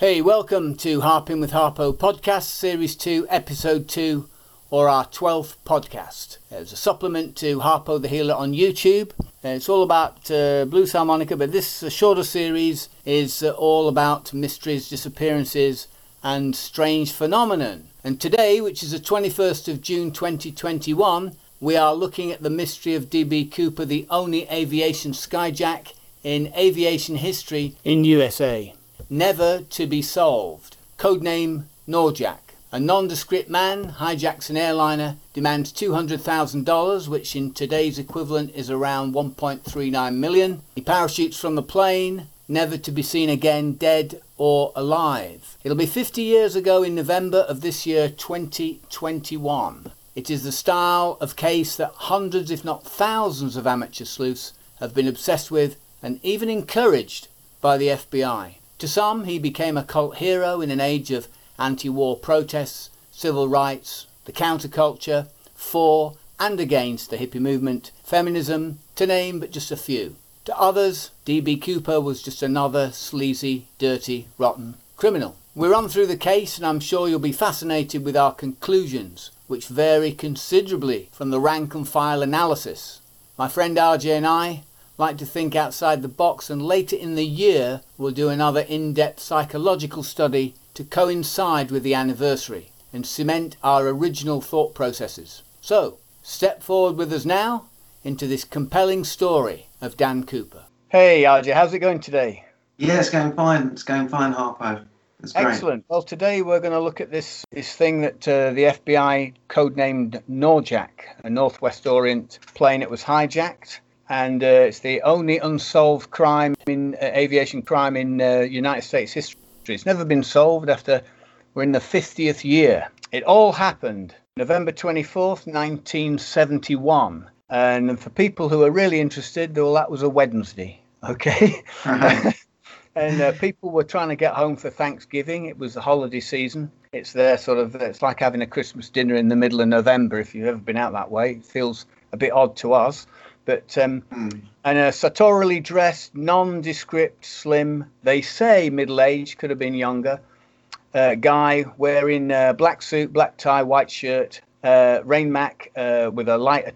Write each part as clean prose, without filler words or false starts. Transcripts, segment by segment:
Hey, welcome to Harping with Harpo podcast, series 2, episode 2, or our 12th podcast. It's a supplement to Harpo the Healer on YouTube. It's all about blues harmonica, but this shorter series is all about mysteries, disappearances, and strange phenomenon. And today, which is the 21st of June 2021, we are looking at the mystery of D.B. Cooper, the only aviation skyjack in aviation history in USA. Never to be solved. Codename Norjak. A nondescript man hijacks an airliner, demands $200,000, which in today's equivalent is around $1.39 million. He parachutes from the plane, never to be seen again, dead or alive. It'll be 50 years ago in November of this year, 2021. It is the style of case that hundreds, if not thousands, of amateur sleuths have been obsessed with and even encouraged by the FBI. To some, he became a cult hero in an age of anti-war protests, civil rights, the counterculture, for and against the hippie movement, feminism, to name but just a few. To others, D.B. Cooper was just another sleazy, dirty, rotten criminal. We're on through the case, and I'm sure you'll be fascinated with our conclusions, which vary considerably from the rank and file analysis. My friend RJ and I like to think outside the box, and later in the year we'll do another in-depth psychological study to coincide with the anniversary and cement our original thought processes. So, step forward with us now into this compelling story of Dan Cooper. Hey RJ, how's it going today? Yeah, it's going fine. It's going fine, Harpo. That's great. Excellent. Well, today we're going to look at this thing that the FBI codenamed Norjak, a Northwest Orient plane that was hijacked. And it's the only unsolved crime in aviation crime in United States history. It's never been solved after we're in the 50th year. It all happened November 24th, 1971. And for people who are really interested, well, that was a Wednesday. Okay. Uh-huh. And people were trying to get home for Thanksgiving. It was the holiday season. It's their sort of, it's like having a Christmas dinner in the middle of November. If you've ever been out that way, it feels a bit odd to us. But and a sartorially dressed, nondescript, slim, they say middle-aged, could have been younger, guy wearing a black suit, black tie, white shirt, rain mac with a light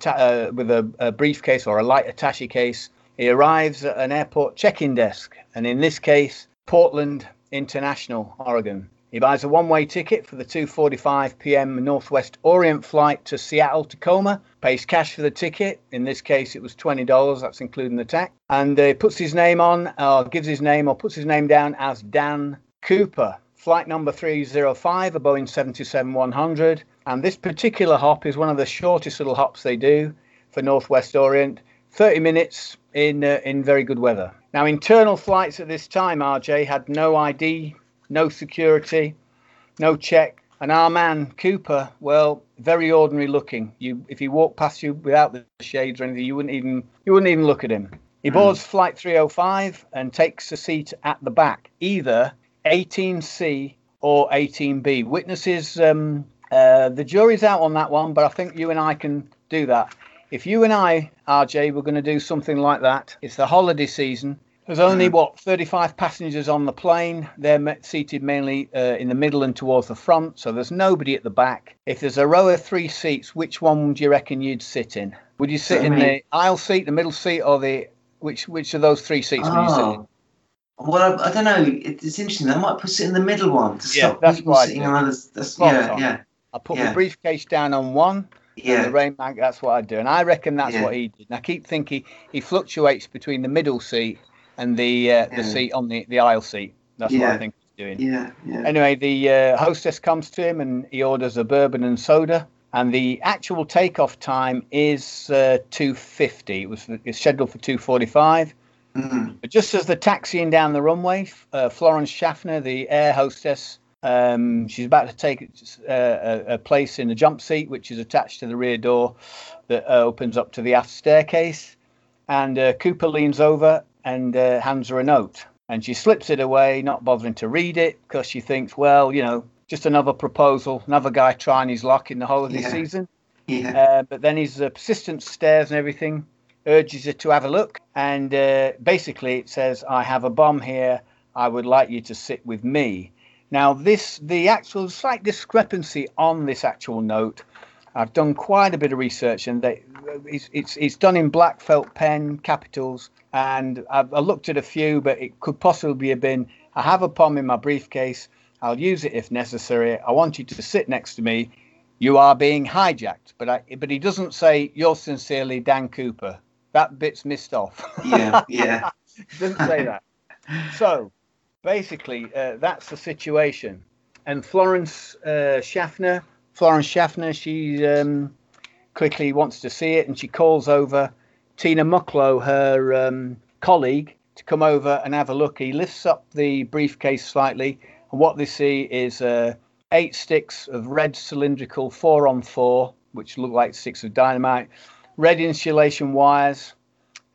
with a briefcase or a light attaché case. He arrives at an airport check-in desk, and in this case, Portland International, Oregon. He buys a one-way ticket for the 2:45 p.m. Northwest Orient flight to Seattle, Tacoma, pays cash for the ticket. In this case, it was $20. That's including the tax. And he puts his name on, or gives his name, or puts his name down as Dan Cooper. Flight number 305, a Boeing 727-100. And this particular hop is one of the shortest little hops they do for Northwest Orient. 30 minutes in very good weather. Now, internal flights at this time, RJ, had no ID, no security, no check. And our man, Cooper, well, very ordinary looking. If he walked past you without the shades or anything, you wouldn't even look at him. He boards flight 305 and takes a seat at the back, either 18C or 18B. Witnesses, the jury's out on that one, but I think you and I can do that. If you and I, RJ, were going to do something like that, it's the holiday season. There's only, 35 passengers on the plane. They're seated mainly in the middle and towards the front, so there's nobody at the back. If there's a row of three seats, which one do you reckon you'd sit in? Would you sit in the aisle seat, the middle seat, or the which of those three seats would you sit in? Well, I don't know. It's interesting. I might sit in the middle one. I put my briefcase down on one. Yeah, the rain bag, that's what I'd do. And I reckon that's what he did. And I keep thinking he fluctuates between the middle seat and the seat on the aisle seat. That's what I think he's doing. Yeah. Anyway, the hostess comes to him and he orders a bourbon and soda. And the actual takeoff time is 2:50. It's scheduled for 2:45. Mm-hmm. But just as they're taxiing down the runway, Florence Schaffner, the air hostess, she's about to take a place in the jump seat, which is attached to the rear door that opens up to the aft staircase. And Cooper leans over and hands her a note, and she slips it away, not bothering to read it, because she thinks, well, you know, just another proposal, another guy trying his luck in the holiday season. But then his persistent stares and everything urges her to have a look, and basically it says, I have a bomb here, I would like you to sit with me. Now, the actual slight discrepancy on this actual note, I've done quite a bit of research, and it's done in black felt pen capitals, and I looked at a few, but it could possibly have been, I have a POM in my briefcase, I'll use it if necessary, I want you to sit next to me, you are being hijacked. But he doesn't say, yours sincerely, Dan Cooper. That bit's missed off. Yeah. Doesn't say that. So, basically, that's the situation. And Florence Schaffner, she quickly wants to see it, and she calls over Tina Mucklow, her colleague, to come over and have a look. He lifts up the briefcase slightly, and what they see is 8 sticks of red cylindrical 4x4, which look like sticks of dynamite, red insulation wires,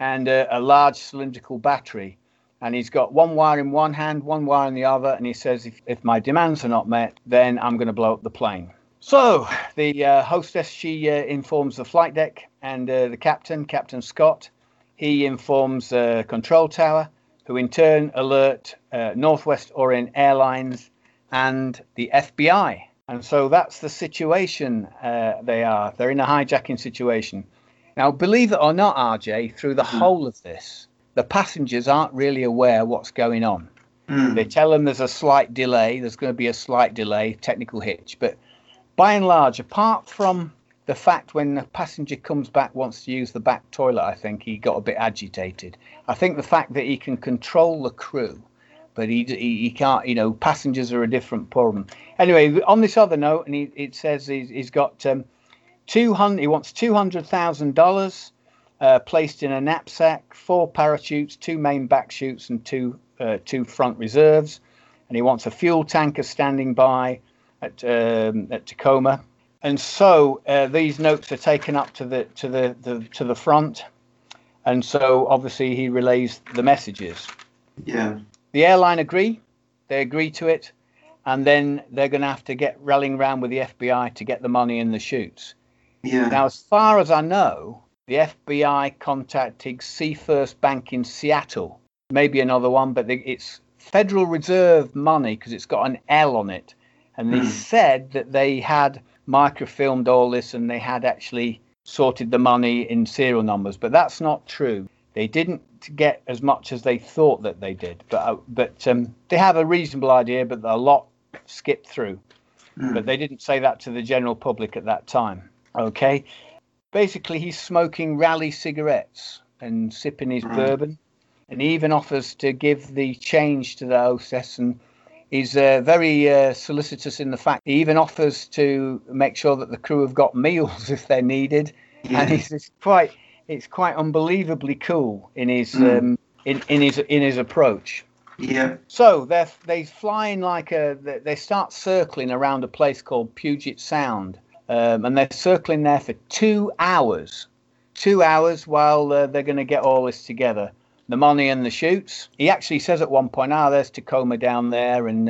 and a large cylindrical battery. And he's got one wire in one hand, one wire in the other, and he says, if my demands are not met, then I'm going to blow up the plane. So the hostess, she informs the flight deck, and the captain, Captain Scott, he informs the control tower, who in turn alert Northwest Orient Airlines and the FBI. And so that's the situation they're in a hijacking situation. Now, believe it or not, RJ, through the whole of this, the passengers aren't really aware what's going on. They tell them there's a slight delay, technical hitch, but by and large, apart from the fact when a passenger comes back, wants to use the back toilet, I think he got a bit agitated. I think the fact that he can control the crew, but he can't, passengers are a different problem. Anyway, on this other note, and it says he's got he wants $200,000 placed in a knapsack, 4 parachutes, 2 main back chutes, and two front reserves. And he wants a fuel tanker standing by at Tacoma, and so these notes are taken up to the front, and so obviously he relays the messages. Yeah, the airline agree. They agree to it, and then they're going to have to get rallying round with the FBI to get the money and the chutes. Yeah. Now, as far as I know, the FBI contacted Sea First Bank in Seattle, maybe another one, but it's Federal Reserve money because it's got an L on it. And they said that they had microfilmed all this and they had actually sorted the money in serial numbers. But that's not true. They didn't get as much as they thought that they did. But they have a reasonable idea, but a lot skipped through. But they didn't say that to the general public at that time. Okay. Basically, he's smoking Raleigh cigarettes and sipping his bourbon. And he even offers to give the change to the hostess, and he's very solicitous in the fact he even offers to make sure that the crew have got meals if they're needed. Yeah. And it's quite unbelievably cool in his in his approach. Yeah. So they fly in they start circling around a place called Puget Sound, and they're circling there for 2 hours. 2 hours while they're going to get all this together. The money and the chutes. He actually says at one point, there's Tacoma down there, and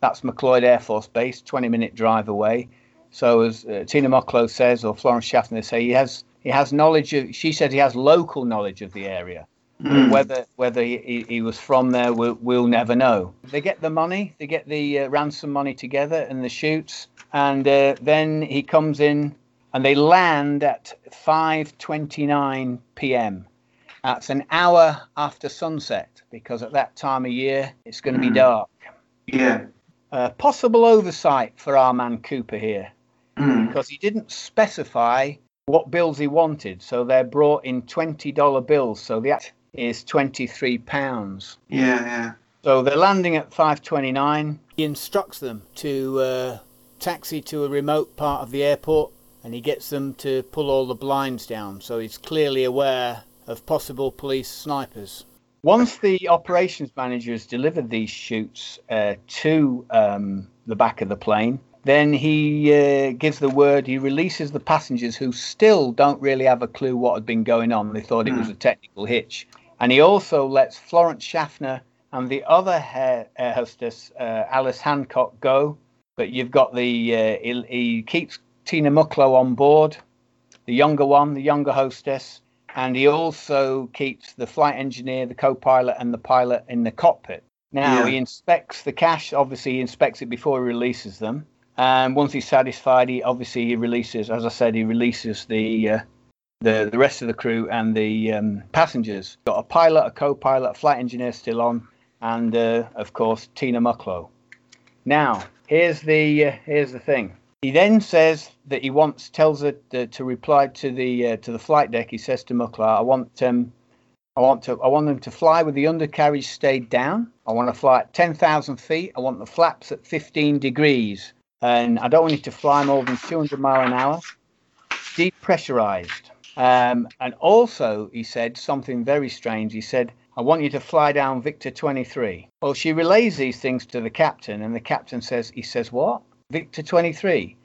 that's McLeod Air Force Base, 20-minute drive away. So as Tina Mucklow says, or Florence Schaffner say, he has knowledge of, she said he has local knowledge of the area. Whether he was from there, we'll never know. They get the money, they get the ransom money together and the chutes, and then he comes in and they land at 5:29 p.m. That's an hour after sunset, because at that time of year, it's going to be dark. Yeah. Possible oversight for our man Cooper here, because he didn't specify what bills he wanted. So they're brought in $20 bills. So the act is £23. Yeah. So they're landing at 5:29. He instructs them to taxi to a remote part of the airport, and he gets them to pull all the blinds down. So he's clearly aware of possible police snipers. Once the operations manager has delivered these chutes to the back of the plane, then he gives the word, he releases the passengers who still don't really have a clue what had been going on. They thought it was a technical hitch. And he also lets Florence Schaffner and the other air hostess, Alice Hancock, go. But you've got he keeps Tina Mucklow on board, the younger hostess. And he also keeps the flight engineer, the co-pilot, and the pilot in the cockpit. Now, he inspects the cash. Obviously, he inspects it before he releases them. And once he's satisfied, he releases, as I said, he releases the rest of the crew and the passengers. Got a pilot, a co-pilot, a flight engineer still on, and, of course, Tina Mucklow. Now, here's the thing. He then says that he tells her to reply to the flight deck. He says to Mucklow, "I want them to fly with the undercarriage stayed down. I want to fly at 10,000 feet. I want the flaps at 15 degrees, and I don't need to fly more than 200 miles an hour, depressurized." And also, he said something very strange. He said, "I want you to fly down Victor 23." Well, she relays these things to the captain, and the captain says, "He says what?" Victor 23.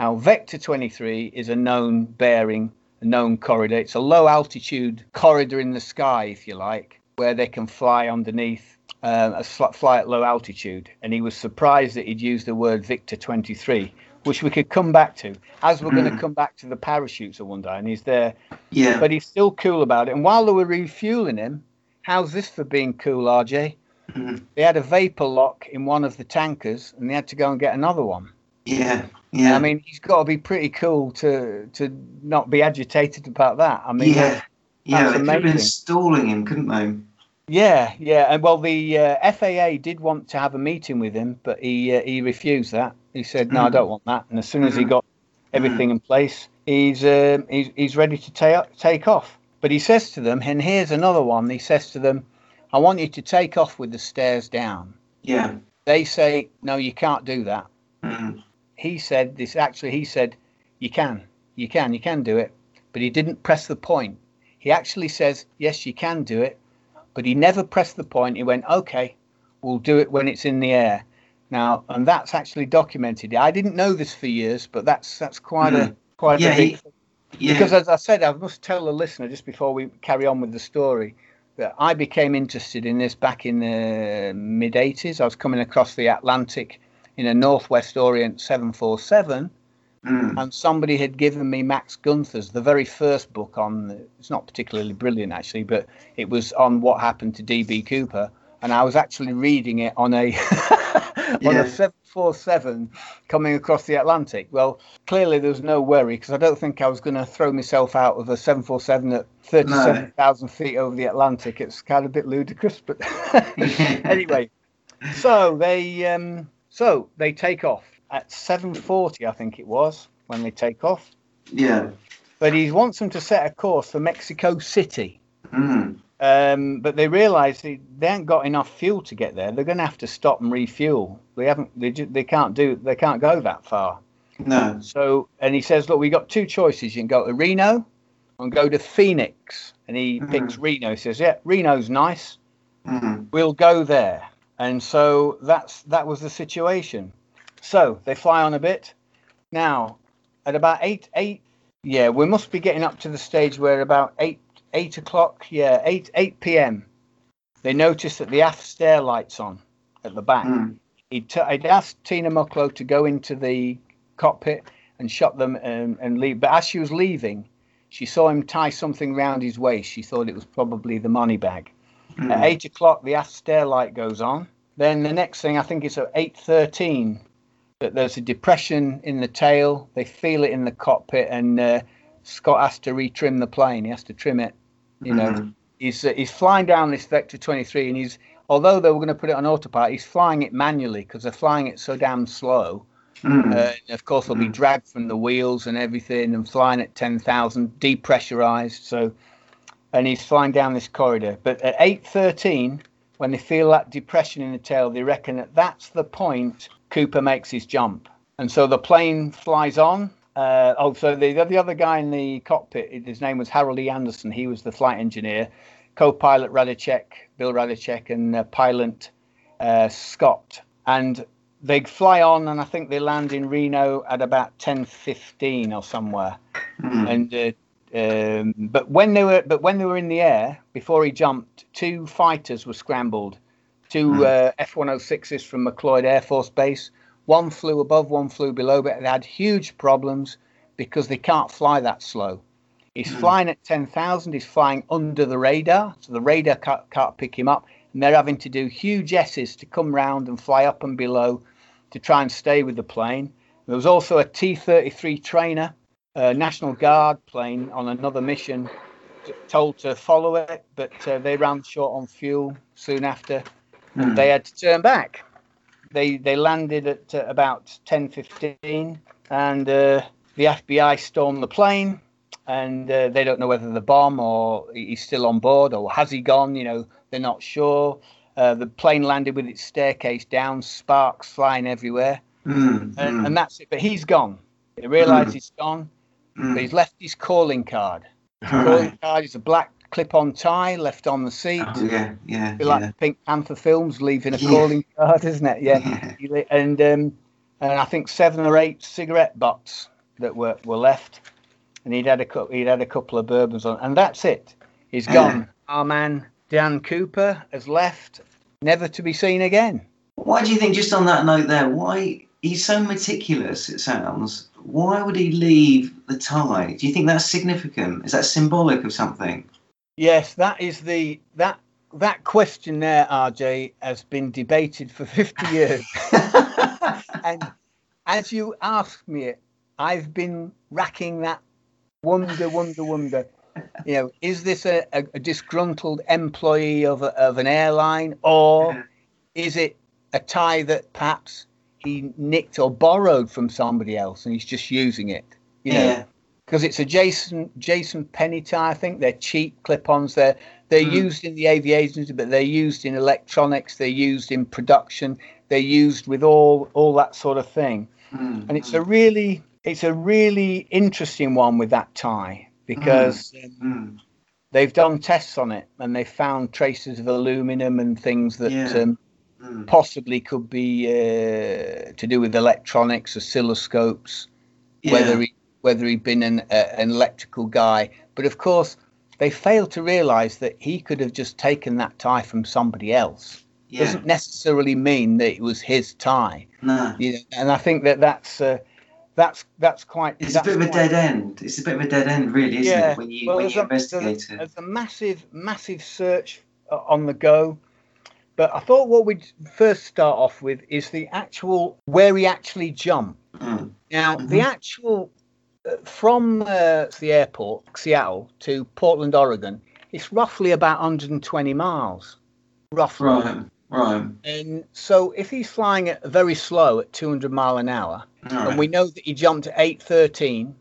Now, Vector 23 is a known bearing, a known corridor. It's a low-altitude corridor in the sky, if you like, where they can fly underneath, fly at low altitude. And he was surprised that he'd used the word Victor 23, which we could come back to, as we're going to come back to the parachutes at one day. And he's there. Yeah. But he's still cool about it. And while they were refueling him, how's this for being cool, RJ? They had a vapor lock in one of the tankers, and they had to go and get another one. Yeah. I mean, he's got to be pretty cool to not be agitated about that. I mean, that's amazing. They could have been stalling him, couldn't they? Yeah. And well, the FAA did want to have a meeting with him, but he refused that. He said, "No, I don't want that." And as soon as he got everything in place, he's ready to take off. But he says to them, and here's another one. He says to them, "I want you to take off with the stairs down." Yeah. They say, "No, you can't do that." He said this. Actually, he said, you can do it. But he didn't press the point. He actually says, "Yes, you can do it." But he never pressed the point. He went, "OK, we'll do it when it's in the air." Now, and that's actually documented. I didn't know this for years, but that's quite a big thing. Yeah. Because as I said, I must tell the listener just before we carry on with the story, that I became interested in this back in the mid-'80s. I was coming across the Atlantic in a Northwest Orient 747, and somebody had given me Max Gunther's, the very first book on, it's not particularly brilliant actually, but it was on what happened to D.B. Cooper, and I was actually reading it on a on a 747 coming across the Atlantic. Well, clearly there was no worry, because I don't think I was going to throw myself out of a 747 at 37,000 feet over the Atlantic. It's kind of a bit ludicrous, but anyway. So they take off at 7:40, I think it was, when they take off. Yeah. But he wants them to set a course for Mexico City. But they realise they ain't got enough fuel to get there. They're going to have to stop and refuel. They can't go that far. No. So, and he says, "Look, we got two choices. You can go to Reno, and go to Phoenix." And he picks Reno. He says, "Yeah, Reno's nice. We'll go there." And so that was the situation. So they fly on a bit. Now, at about we must be getting up to the stage where about 8 p.m. they noticed that the aft stair light's on at the back. He'd asked Tina Mucklow to go into the cockpit and shut them and leave. But as she was leaving, she saw him tie something round his waist. She thought it was probably the money bag. At 8:00, the aft stair light goes on. Then the next thing, I think it's at 8:13, that there's a depression in the tail. They feel it in the cockpit, and Scott has to retrim the plane. He has to trim it. You know, he's flying down this Vector 23, and although they were going to put it on autopilot, he's flying it manually because they're flying it so damn slow. Of course, they'll be dragged from the wheels and everything, and flying at 10,000, depressurized. So, and he's flying down this corridor. But at 8:13, when they feel that depression in the tail, they reckon that that's the point Cooper makes his jump, and so the plane flies on. So the other guy in the cockpit, his name was Harold E. Anderson. He was the flight engineer, co-pilot Bill Radicek, and pilot Scott. And they fly on, and I think they land in Reno at about 10:15 or somewhere. And but when they were in the air, before he jumped, two fighters were scrambled, two F-106s from McLeod Air Force Base. One flew above, one flew below, but they had huge problems because they can't fly that slow. He's flying at 10,000. He's flying under the radar, so the radar can't pick him up. and they're having to do huge S's to come round and fly up and below to try and stay with the plane. There was also a T-33 trainer, a National Guard plane on another mission, told to follow it, but they ran short on fuel soon after, and they had to turn back. They landed at about 10:15, and the FBI stormed the plane, and they don't know whether the bomb or he's still on board or has he gone, you know, they're not sure. The plane landed with its staircase down, sparks flying everywhere, and that's it. But he's gone. They realise he's gone, but he's left his calling card. Calling card is a black clip-on tie left on the seat. Oh, yeah. Like Pink Panther films, leaving a calling card, isn't it? Yeah. And I think 7 or 8 cigarette butts that were left, and he'd had a couple of bourbons on, and that's it. He's gone. Our man Dan Cooper has left, never to be seen again. Why do you think? Just on that note, there, why he's so meticulous? It sounds. Why would he leave the tie? Do you think that's significant? Is that symbolic of something? Yes, that is that question there, RJ, has been debated for 50 years. And as you asked me it, I've been racking that wonder. You know, is this a disgruntled employee of an airline, or is it a tie that perhaps he nicked or borrowed from somebody else and he's just using it, you know? Yeah. Because it's a Jason Penny tie, I think. They're cheap clip-ons. They're used in the aviation, but they're used in electronics. They're used in production. They're used with all that sort of thing. And it's a really interesting one with that tie, because they've done tests on it and they found traces of aluminum and things that possibly could be to do with electronics, oscilloscopes, whether he'd been an electrical guy. But of course, they failed to realise that he could have just taken that tie from somebody else. Yeah. Doesn't necessarily mean that it was his tie. No. You know, and I think that's quite... It's a bit of a dead end, really, isn't it, when you investigate it? There's a massive search on the go. But I thought what we'd first start off with is the actual... where he actually jumped. Now, the actual... from the airport, Seattle, to Portland, Oregon, it's roughly about 120 miles. Roughly. Right. And so if he's flying very slow at 200 mile an hour, and we know that he jumped at 8:13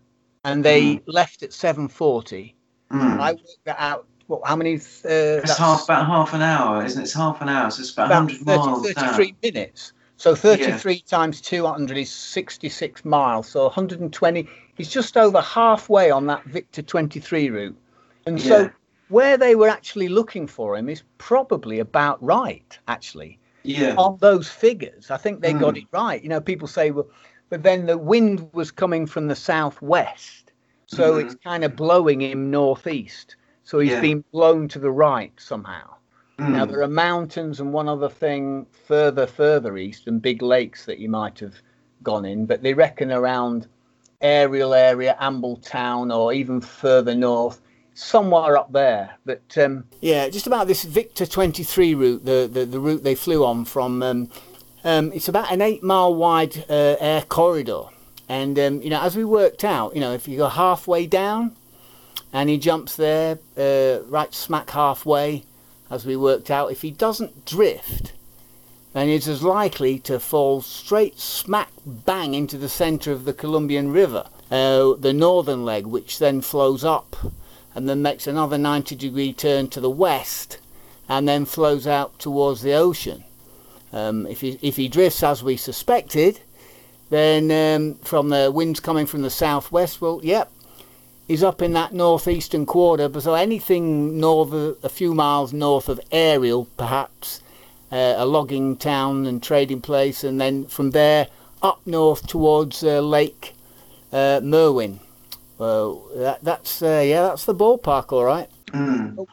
and they left at 7:40, I worked that out. What, how many? That's about half an hour, isn't it? It's half an hour, so it's about 100 miles. 33 minutes. So 33 times 200 is 66 miles. So 120. He's just over halfway on that Victor 23 route. And so where they were actually looking for him is probably about right, actually. Yeah. On those figures, I think they got it right. You know, people say, well, but then the wind was coming from the southwest. So it's kind of blowing him northeast. So he's been blown to the right somehow. Now, there are mountains and one other thing further east and big lakes that you might have gone in. But they reckon around aerial area, Amboy, or even further north, somewhere up there. But just about this Victor 23 route, the route they flew on from, it's about an 8-mile wide air corridor. And, you know, as we worked out, you know, if you go halfway down and he jumps there right smack halfway, as we worked out, if he doesn't drift, then he's as likely to fall straight smack bang into the centre of the Columbian River, the northern leg, which then flows up and then makes another 90-degree turn to the west and then flows out towards the ocean. If he drifts, as we suspected, then from the winds coming from the southwest, well, he's up in that northeastern quarter, but so anything north, a few miles north of Ariel, perhaps a logging town and trading place, and then from there up north towards Lake Merwin. Well, that's the ballpark, all right.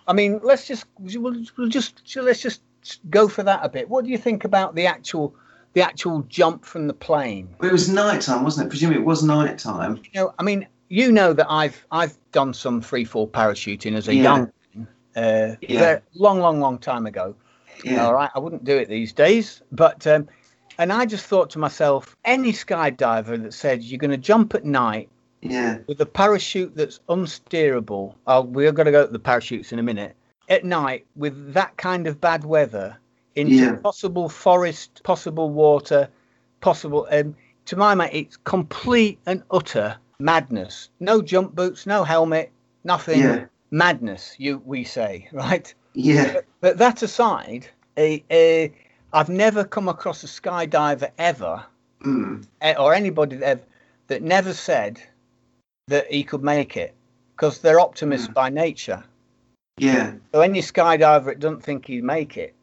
I mean, let's just go for that a bit. What do you think about the actual jump from the plane? It was night time, wasn't it? Presumably, it was night time. You know, I mean. You know that I've done some free fall parachuting as a young, long time ago, All right, I wouldn't do it these days. But and I just thought to myself, any skydiver that said you're going to jump at night with a parachute that's unsteerable, we're going to go to the parachutes in a minute, at night with that kind of bad weather into possible forest, possible water, possible... to my mind, it's complete and utter madness. No jump boots, no helmet, nothing. Madness, we say, right? Yeah. But that aside, I've never come across a skydiver ever or anybody that never said that he could make it, because they're optimists by nature. Yeah. So any skydiver that doesn't think he'd make it,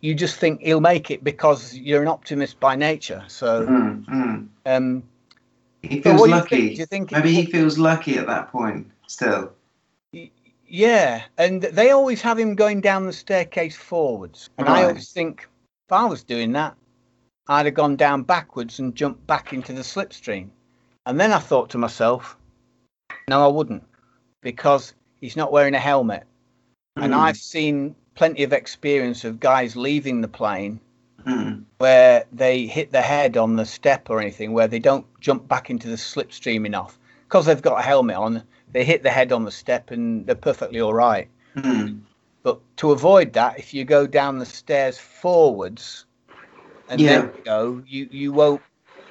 you just think he'll make it because you're an optimist by nature. So he feels lucky. Do you think maybe he feels lucky at that point still? Yeah, and they always have him going down the staircase forwards. And I always think, if I was doing that, I'd have gone down backwards and jumped back into the slipstream. And then I thought to myself, no, I wouldn't, because he's not wearing a helmet. And I've seen plenty of experience of guys leaving the plane where they hit their head on the step or anything, where they don't jump back into the slipstream enough. Because they've got a helmet on, they hit their head on the step and they're perfectly all right. But to avoid that, if you go down the stairs forwards and then go, you won't,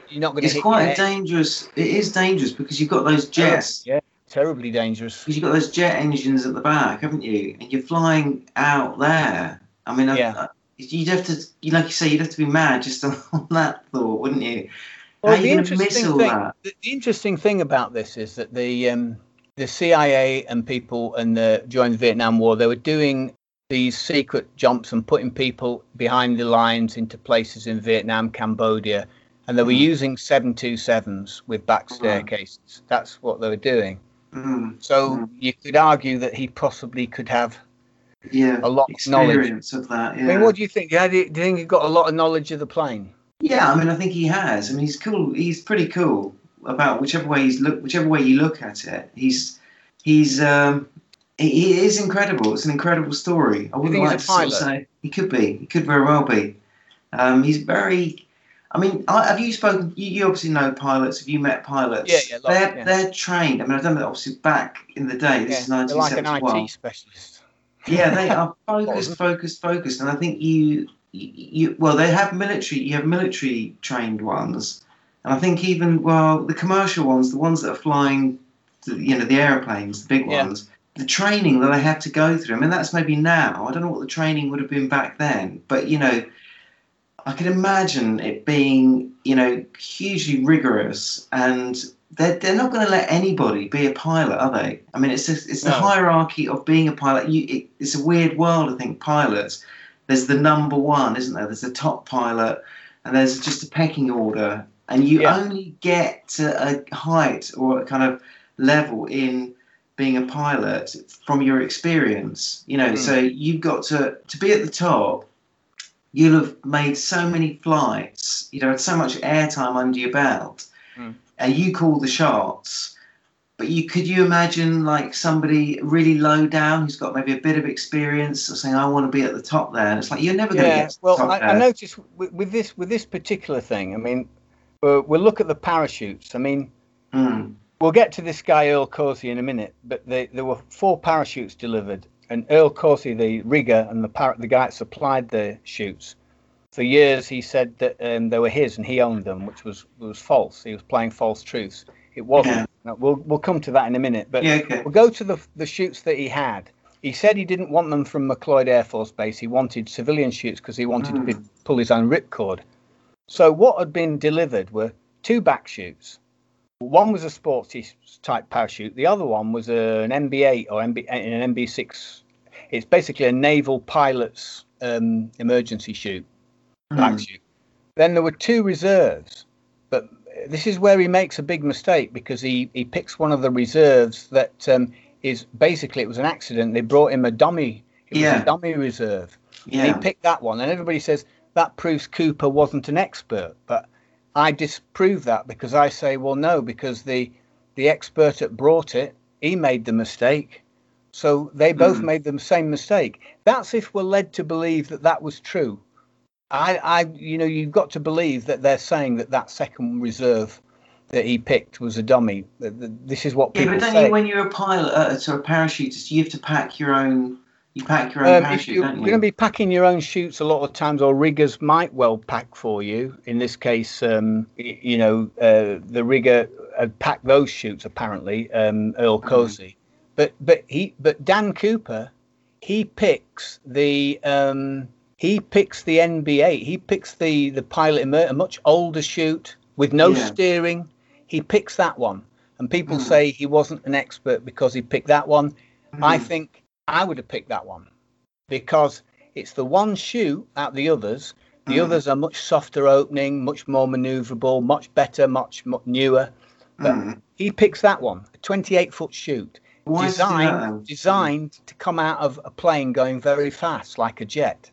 you're not going to hit your head. It's quite dangerous. It is dangerous because you've got those jets. Yeah. Terribly dangerous. Because you've got those jet engines at the back, haven't you? And you're flying out there. I mean, you'd have to, like you say, you'd have to be mad just on that thought, wouldn't you? Well, how are you going to miss all that? The interesting thing about this is that the CIA and people during the Vietnam War, they were doing these secret jumps and putting people behind the lines into places in Vietnam, Cambodia, and they were using 727s with back staircases. That's what they were doing. So you could argue that he possibly could have a lot of knowledge of that. Yeah. I mean, what do you think? Do you think he got a lot of knowledge of the plane? Yeah, I mean, I think he has. I mean, he's cool. He's pretty cool about whichever way you look at it. He is incredible. It's an incredible story. I wouldn't like to sort of say he could be. He could very well be. He's very. I mean, have you spoken? You obviously know pilots. Have you met pilots? Yeah, lots, they're trained. I mean, I've done that obviously back in the day. This is 1971. They're like an IT specialist. Yeah, they are focused, and I think you have military trained ones, and I think even the commercial ones, the ones that are flying, the airplanes, the big ones, the training that they have to go through. I mean, that's maybe now. I don't know what the training would have been back then, but I can imagine it being, hugely rigorous, and they're not going to let anybody be a pilot, are they? I mean, it's the hierarchy of being a pilot. It's a weird world, I think, pilots. There's the number one, isn't there? There's the top pilot, and there's just a pecking order, and you only get to a height or a kind of level in being a pilot from your experience, So you've got to be at the top. You'll have made so many flights, had so much airtime under your belt, and you call the shots. But could you imagine like somebody really low down who's got maybe a bit of experience of saying, "I want to be at the top there." And it's like you're never going to get to the top there. I noticed with this particular thing. I mean, we'll look at the parachutes. I mean, we'll get to this guy Earl Cossey in a minute, but there were 4 parachutes delivered. And Earl Cossey, the rigger and the guy that supplied the chutes, for years he said that they were his and he owned them, which was false. He was playing false truths. It wasn't. Yeah. Now, we'll come to that in a minute. But we'll go to the chutes that he had. He said he didn't want them from McLeod Air Force Base. He wanted civilian chutes because he wanted to pull his own ripcord. So what had been delivered were 2 back chutes. One was a sporty type parachute. The other one was an MB-8 or an MB-6. It's basically a naval pilot's emergency chute. Then there were 2 reserves, but this is where he makes a big mistake because he picks one of the reserves that is basically, it was an accident. They brought him a dummy. It was a dummy reserve. Yeah. And he picked that one, and everybody says that proves Cooper wasn't an expert, but I disprove that because I say, well, no, because the expert that brought it, he made the mistake. So they both made the same mistake. That's if we're led to believe that that was true. You've got to believe that they're saying that second reserve that he picked was a dummy. This is what people say. Yeah, but when you're a pilot, or a parachutist, you have to pack your own. You pack your own parachute, don't you? You're going to be packing your own chutes a lot of times, or riggers might well pack for you. In this case, the rigger had packed those chutes, apparently, Earl Cossey. But Dan Cooper, he picks the NB8. He picks the pilot in a much older chute with no steering. He picks that one, and people say he wasn't an expert because he picked that one. I think I would have picked that one because it's the one chute out the others. The others are much softer opening, much more manoeuvrable, much better, much newer. But he picks that one, a 28-foot chute designed to come out of a plane going very fast, like a jet.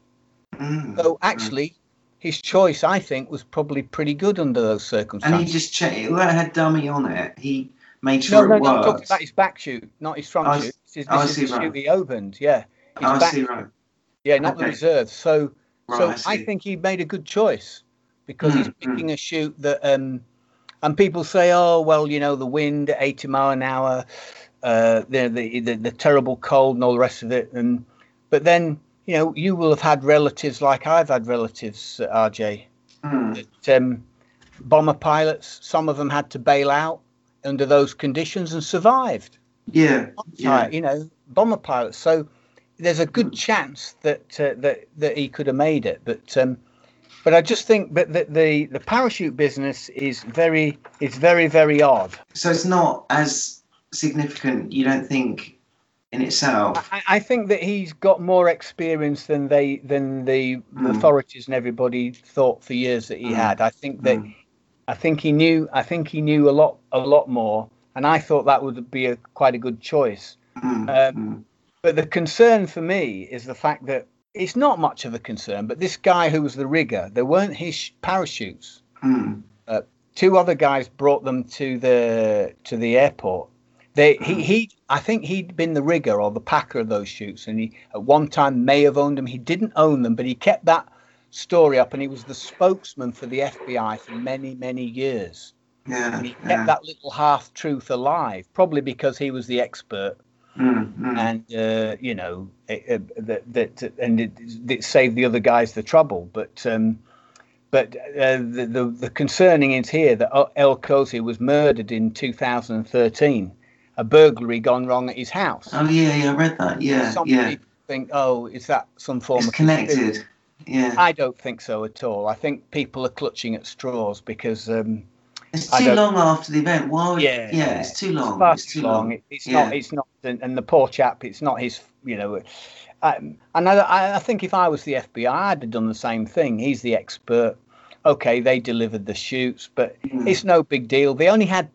So actually, his choice, I think, was probably pretty good under those circumstances. And he just checked it. Well, it had dummy on it. He made sure it worked. No, I'm talking about his back chute, not his front chute. This is the chute he opened, yeah. Yeah, not the reserve. So I think he made a good choice because he's picking a chute that, and people say, oh, well, you know, the wind at 80 mile an hour, the terrible cold and all the rest of it. But then, you know, you will have had relatives like I've had relatives, RJ, that bomber pilots, some of them had to bail out under those conditions and survived. Bomber pilots. So there's a good chance that he could have made it, but I just think that the parachute business is very, very odd. So it's not as significant, you don't think, in itself. I think that he's got more experience than the authorities and everybody thought for years that he had. I think he knew a lot more. And I thought that would be quite a good choice. But the concern for me is the fact that it's not much of a concern. But this guy who was the rigger, they weren't his parachutes. Two other guys brought them to the airport. I think he'd been the rigger or the packer of those chutes. And he at one time may have owned them. He didn't own them, but he kept that story up. And he was the spokesman for the FBI for many, many years. Yeah, he kept that little half-truth alive, probably because he was the expert. And it saved the other guys the trouble. But the concerning is here that Earl Cossey was murdered in 2013, a burglary gone wrong at his house. Oh, yeah, I read that, yeah. Some people think, oh, is that some form of connected? Yeah. I don't think so at all. I think people are clutching at straws because... It's too long after the event. It's too long. It's too long. It's not. And the poor chap. It's not his. You know. I think if I was the FBI, I'd have done the same thing. He's the expert. Okay, they delivered the chutes, but it's no big deal. They had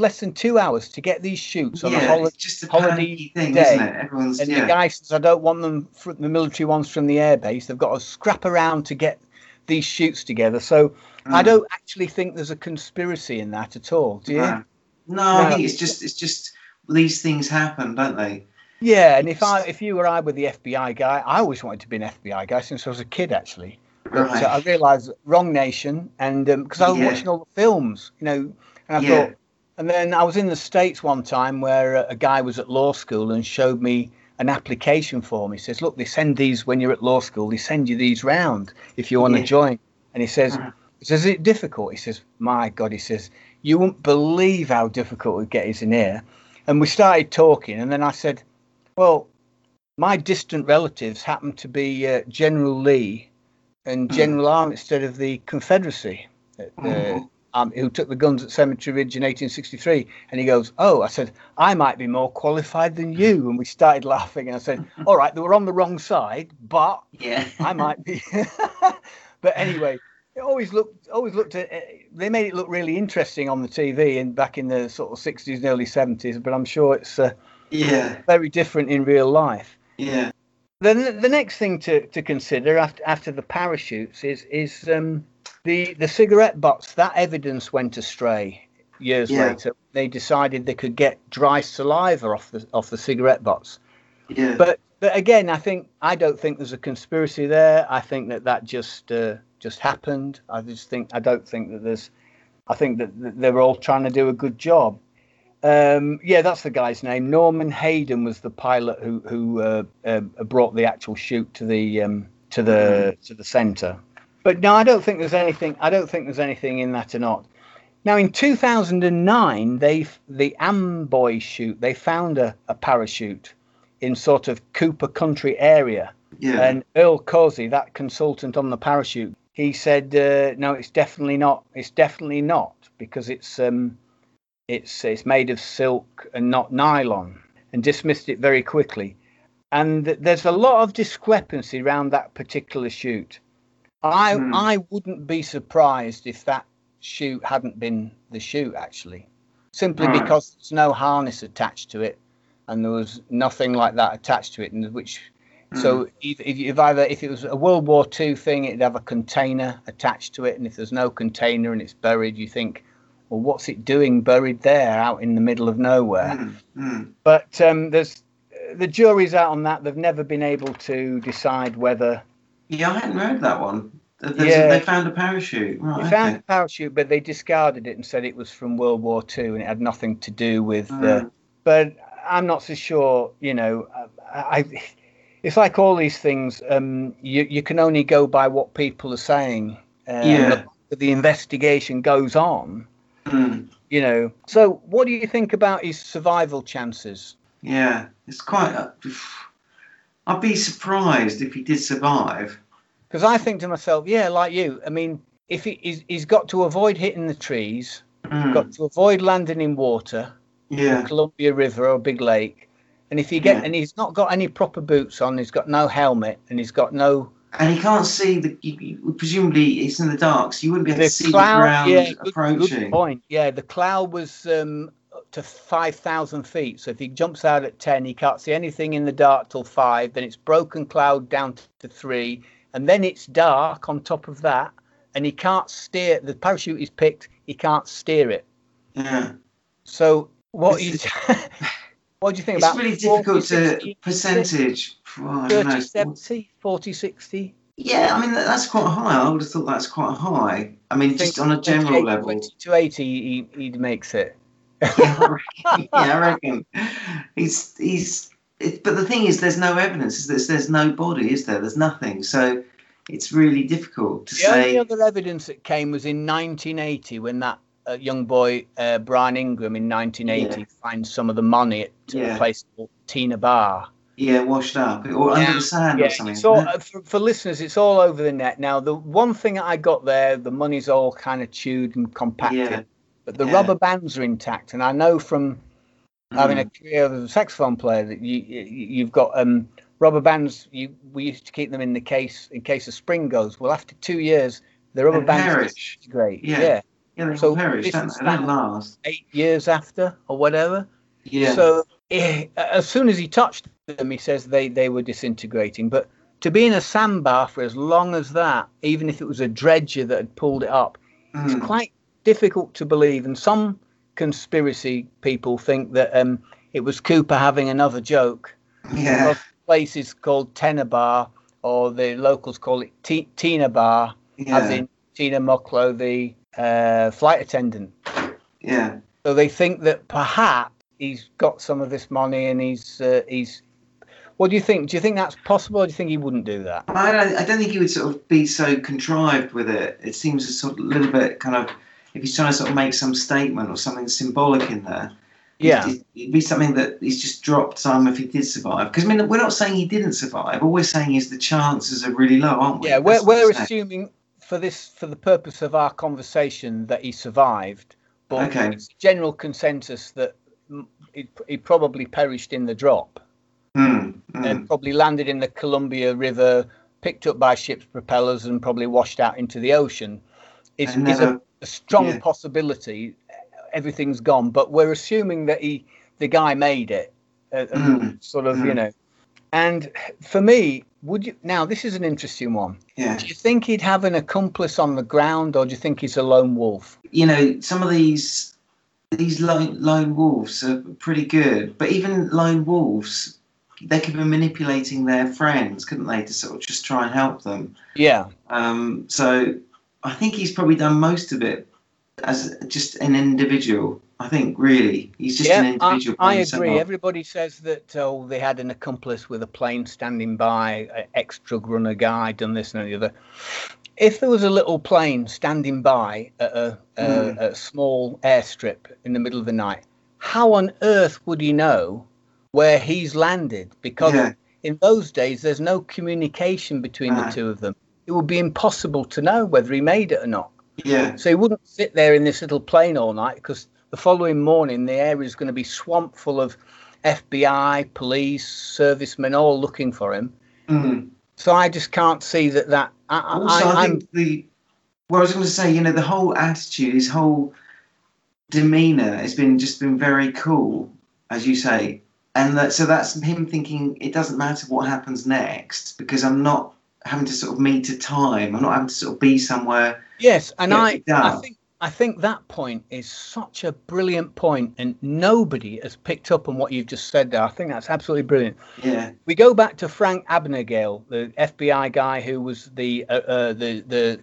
less than 2 hours to get these chutes on a holiday thing, day. Isn't it? The guy says, "I don't want them from the military ones from the airbase. They've got to scrap around to get these chutes together." So. I don't actually think there's a conspiracy in that at all, do you? No, I think it's just these things happen, don't they? Yeah, and if you or I were the FBI guy, I always wanted to be an FBI guy since I was a kid, actually. But I realised wrong nation, and because I was watching all the films, you know, and I thought. And then I was in the States one time where a guy was at law school and showed me an application form. He says, "Look, they send these when you're at law school. They send you these round if you want to join." And he says. He says, "Is it difficult?" He says, "My God," he says, "you wouldn't believe how difficult it gets in here." And we started talking. And then I said, "Well, my distant relatives happen to be General Lee and General Armistead of the Confederacy, who took the guns at Cemetery Ridge in 1863. And he goes, "Oh," I said, "I might be more qualified than you." And we started laughing. And I said, "All right, they were on the wrong side, but I might be." But anyway. It always looked. They made it look really interesting on the TV and back in the sort of 60s and early 70s. But I'm sure it's very different in real life. Yeah. Then the next thing to consider after the parachutes is the cigarette butts. That evidence went astray. years later, they decided they could get dry saliva off the cigarette butts. Yeah. But again, I don't think there's a conspiracy there. I think that just happened. I think that they were all trying to do a good job. That's the guy's name. Norman Hayden was the pilot who brought the actual chute to the center. But no, I don't think there's anything in that or not. Now, in 2009, the Amboy chute, they found a parachute in sort of Cooper Country area. Yeah. And Earl Cossey, that consultant on the parachute, he said, no, it's definitely not because it's made of silk and not nylon, and dismissed it very quickly. And there's a lot of discrepancy around that particular chute. I wouldn't be surprised if that chute hadn't been the chute, actually, simply because there's no harness attached to it, and there was nothing like that attached to it. And so if it was a World War II thing, it'd have a container attached to it. And if there's no container and it's buried, you think, well, what's it doing buried there out in the middle of nowhere? But there's the jury's out on that. They've never been able to decide whether. Yeah, I hadn't heard that one. They found a parachute. Right, they found a parachute, but they discarded it and said it was from World War II and it had nothing to do with. But I'm not so sure. You know, it's like all these things. You can only go by what people are saying. The investigation goes on. You know. So, what do you think about his survival chances? Yeah, it's quite. I'd be surprised if he did survive. Because I think to myself, yeah, like you, I mean, if he's got to avoid hitting the trees, got to avoid landing in water, Columbia River or a big lake, and if and he's not got any proper boots on, he's got no helmet, and he's got no, and he can't see presumably it's in the dark, so you wouldn't be able to see the ground approaching. Good point. Yeah, the cloud was up to 5,000 feet, so if he jumps out at 10, he can't see anything in the dark till 5. Then it's broken cloud down to 3. And then it's dark on top of that, and he can't steer. The parachute is picked. He can't steer it. Yeah. So what do you think about? It's really difficult to percentage. 30, 70, 40, 60. Yeah, I mean, that's quite high. I would have thought that's quite high. I mean, just on a general level. 20 to 80, he makes it. I reckon. He's. But the thing is, there's no evidence. There's no body, is there? There's nothing. So it's really difficult to say. The only other evidence that came was in 1980 when that young boy, Brian Ingram, in 1980, finds some of the money at a place called Tina Bar. Yeah, washed up. Or under the sand or something. So for listeners, it's all over the net. Now, the one thing that I got there, the money's all kind of chewed and compacted. Yeah. But the rubber bands are intact. And I know from having a career as a saxophone player, that you've got rubber bands. We used to keep them in the case in case a spring goes. Well, after 2 years, the rubber bands disintegrate. Yeah, they perish. That lasts 8 years after or whatever. Yeah. So as soon as he touched them, he says they were disintegrating. But to be in a sandbar for as long as that, even if it was a dredger that had pulled it up, it's quite difficult to believe. And some conspiracy people think that it was Cooper having another joke. Yeah. The place is called Tina Bar, or the locals call it Tina Bar, as in Tina Mucklow, the flight attendant. Yeah. So they think that perhaps he's got some of this money and he's. What do you think? Do you think that's possible, or do you think he wouldn't do that? I don't think he would sort of be so contrived with it. It seems a sort of little bit kind of. If he's trying to sort of make some statement or something symbolic in there, it'd be something that he's just dropped some if he did survive. Because I mean, we're not saying he didn't survive. All we're saying is the chances are really low, aren't we? Yeah, we're assuming for the purpose of our conversation that he survived. But it's general consensus that he probably perished in the drop, and probably landed in the Columbia River, picked up by ship's propellers, and probably washed out into the ocean. A strong possibility, everything's gone, but we're assuming that the guy made it, sort of, you know. And for me, now this is an interesting one. Yeah. Do you think he'd have an accomplice on the ground, or do you think he's a lone wolf? You know, some of these these lone wolves are pretty good. But even lone wolves, they could be manipulating their friends, couldn't they, to sort of just try and help them. Yeah. So I think he's probably done most of it as just an individual. I think, really, he's just an individual. I agree. Everybody says that they had an accomplice with a plane standing by, an extra runner guy, done this and the other. If there was a little plane standing by at a small airstrip in the middle of the night, how on earth would he know where he's landed? Because in those days, there's no communication between the two of them. It would be impossible to know whether he made it or not. Yeah. So he wouldn't sit there in this little plane all night, because the following morning, the area is going to be swamped full of FBI, police, servicemen, all looking for him. Mm. So I just can't see that. I was going to say, the whole attitude, his whole demeanour has been very cool, as you say. And so that's him thinking it doesn't matter what happens next, because I'm not having to sort of meet a time. I'm not having to sort of be somewhere. Yes, and I think that point is such a brilliant point, and nobody has picked up on what you've just said there. I think that's absolutely brilliant. Yeah. We go back to Frank Abagnale, the FBI guy who was the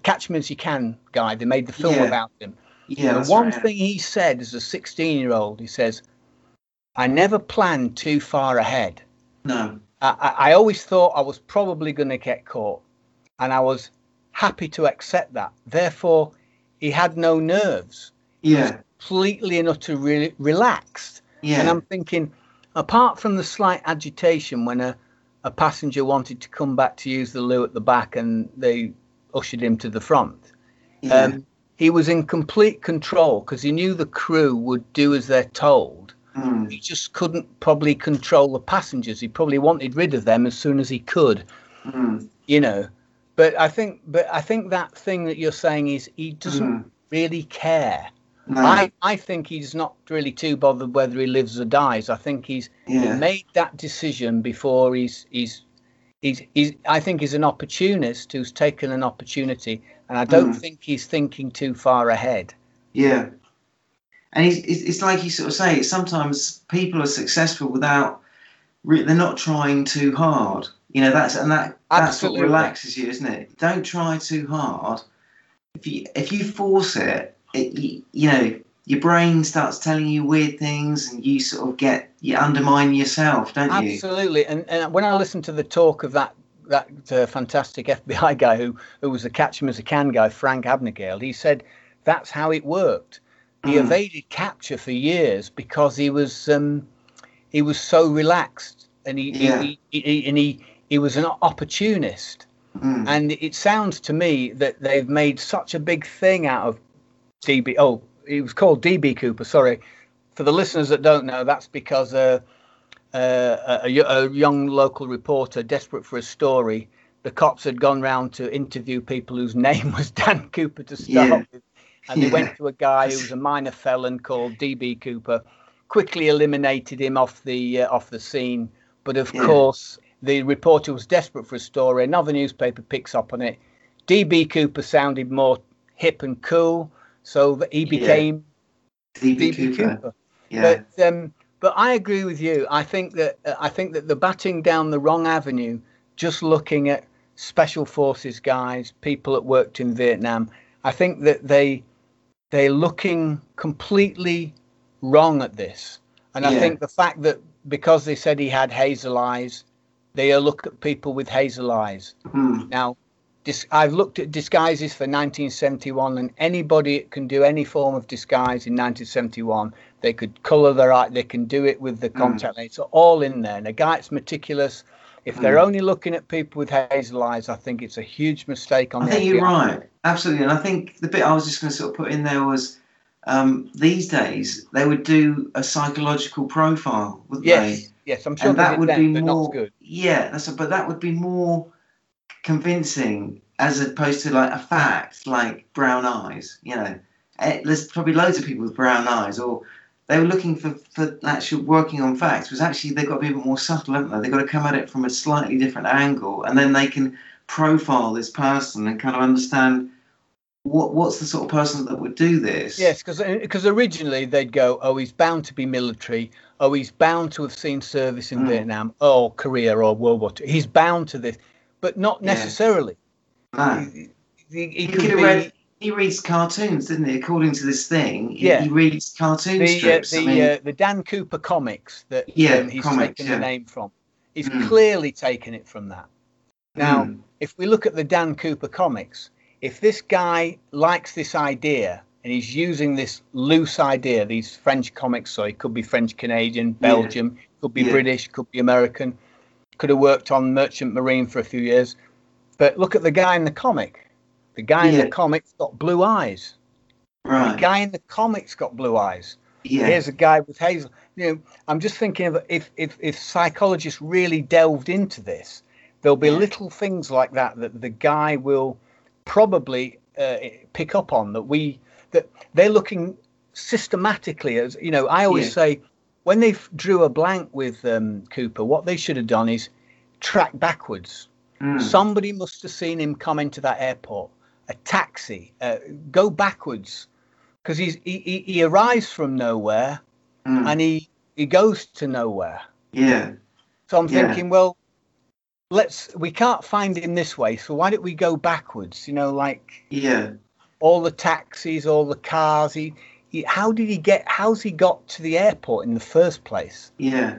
Catch Me As You Can guy. They made the film about him. Yeah. The one thing he said as a 16-year-old, he says, "I never planned too far ahead. No. I always thought I was probably going to get caught, and I was happy to accept that. Therefore." He had no nerves. Yeah. He was completely and utterly relaxed. Yeah. And I'm thinking, apart from the slight agitation when a passenger wanted to come back to use the loo at the back and they ushered him to the front, he was in complete control because he knew the crew would do as they're told. Mm. He just couldn't probably control the passengers. He probably wanted rid of them as soon as he could, But I think that thing that you're saying is he doesn't really care. No. I think he's not really too bothered whether he lives or dies. I think he made that decision before he's I think he's an opportunist who's taken an opportunity, and I don't think he's thinking too far ahead. Yeah, and it's like you sort of say. Sometimes people are successful without they're not trying too hard. That's what relaxes you, isn't it? Don't try too hard. If you force it, your brain starts telling you weird things, and you sort of you undermine yourself, don't you? Absolutely. And when I listened to the talk of that fantastic FBI guy who was the Catch Him As You Can guy, Frank Abagnale, he said that's how it worked. He evaded capture for years because he was so relaxed, and he was an opportunist, and it sounds to me that they've made such a big thing out of D.B. Oh, he was called D.B. Cooper. Sorry, for the listeners that don't know, that's because a young local reporter, desperate for a story, the cops had gone round to interview people whose name was Dan Cooper to start with, and they went to a guy who was a minor felon called D.B. Cooper, quickly eliminated him off the scene, but of course. The reporter was desperate for a story. Another newspaper picks up on it. D.B. Cooper sounded more hip and cool, so that he became D.B. Cooper. Yeah. But I agree with you. I think that the batting down the wrong avenue, just looking at special forces guys, people that worked in Vietnam, I think that they're looking completely wrong at this. And I think the fact that because they said he had hazel eyes. They look at people with hazel eyes. Mm. Now, I've looked at disguises for 1971, and anybody can do any form of disguise in 1971. They could colour their eye. They can do it with the contact lens. It's all in there. And a guy that's meticulous, if they're only looking at people with hazel eyes, I think it's a huge mistake. I think you're right. Absolutely. And I think the bit I was just going to sort of put in there was these days they would do a psychological profile, wouldn't they? Yes, I'm sure that would be more good. Yeah, but that would be more convincing as opposed to like a fact, like brown eyes. There's probably loads of people with brown eyes, or they were looking for actually working on facts. Was actually they've got to be a bit more subtle, haven't they? They've got to come at it from a slightly different angle, and then they can profile this person and kind of understand what's the sort of person that would do this? Yes, because originally they'd go, oh, he's bound to be military. Oh, he's bound to have seen service in Vietnam or Korea or World War II. He's bound to this, but not necessarily. No. He could be... He reads cartoons, didn't he? According to this thing, he reads cartoon strips. The Dan Cooper comics that he's taken the name from. He's clearly taken it from that. Now, if we look at the Dan Cooper comics, if this guy likes this idea and he's using this loose idea, these French comics, so it could be French, Canadian, Belgium, could be British, could be American, could have worked on Merchant Marine for a few years. But look at the guy in the comic. The guy in the comic's got blue eyes. Right. The guy in the comic's got blue eyes. Yeah. Here's a guy with hazel. You know, I'm just thinking of if psychologists really delved into this, there'll be little things like that that the guy will probably pick up on. That they're looking systematically as, you know. I always say when they drew a blank with Cooper, what they should have done is track backwards. Somebody must have seen him come into that airport. A taxi, go backwards, because he arrives from nowhere and he goes to nowhere. Yeah. So I'm thinking, well, we can't find him this way, so why don't we go backwards? You know, like all the taxis, all the cars. How's he got to the airport in the first place? Yeah,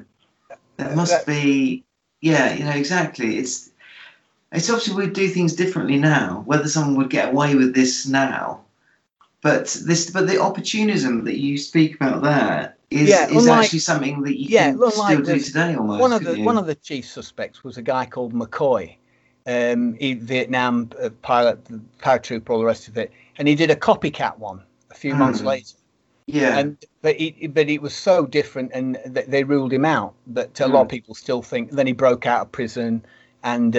that must be. Yeah, you know exactly. It's obviously we do things differently now. Whether someone would get away with this now, but the opportunism that you speak about there is actually something that you can still do today. Almost one of the chief suspects was a guy called McCoy, Vietnam pilot, paratrooper, all the rest of it, and he did a copycat one a few months later. Yeah, but it was so different, and they ruled him out. But a lot of people still think. Then he broke out of prison. And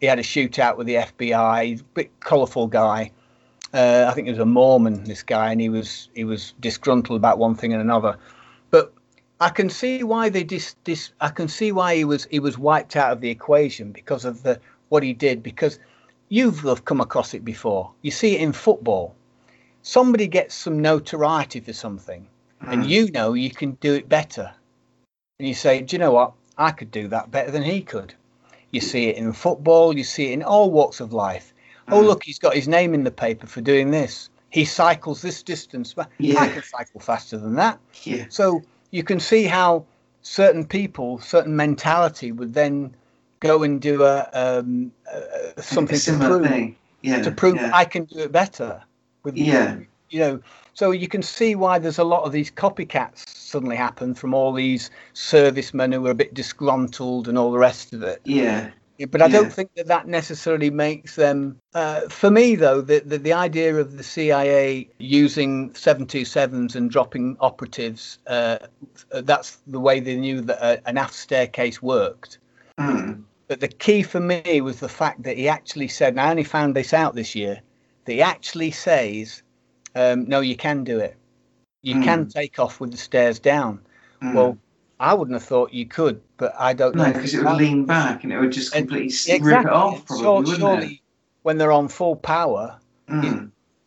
he had a shootout with the FBI. He's a bit colourful guy. I think he was a Mormon, this guy, and he was disgruntled about one thing and another. But I can see why he was wiped out of the equation because of what he did. Because you've come across it before. You see it in football. Somebody gets some notoriety for something, and you know you can do it better. And you say, do you know what? I could do that better than he could. You see it in football. You see it in all walks of life. Oh, look, he's got his name in the paper for doing this. He cycles this distance. I can cycle faster than that. Yeah. So you can see how certain people, certain mentality would then go and do something to prove, I can do it better. You know, so you can see why there's a lot of these copycats suddenly happen from all these servicemen who were a bit disgruntled and all the rest of it. Yeah. But I don't think that necessarily makes them. For me, though, the idea of the CIA using 727s and dropping operatives, that's the way they knew that an aft staircase worked. But the key for me was the fact that he actually said, and I only found this out this year, that he actually says, no, you can do it. You can take off with the stairs down. Well, I wouldn't have thought you could, but I don't know. No, because it would lean back and it would just completely rip it off, probably, wouldn't it? When they're on full power,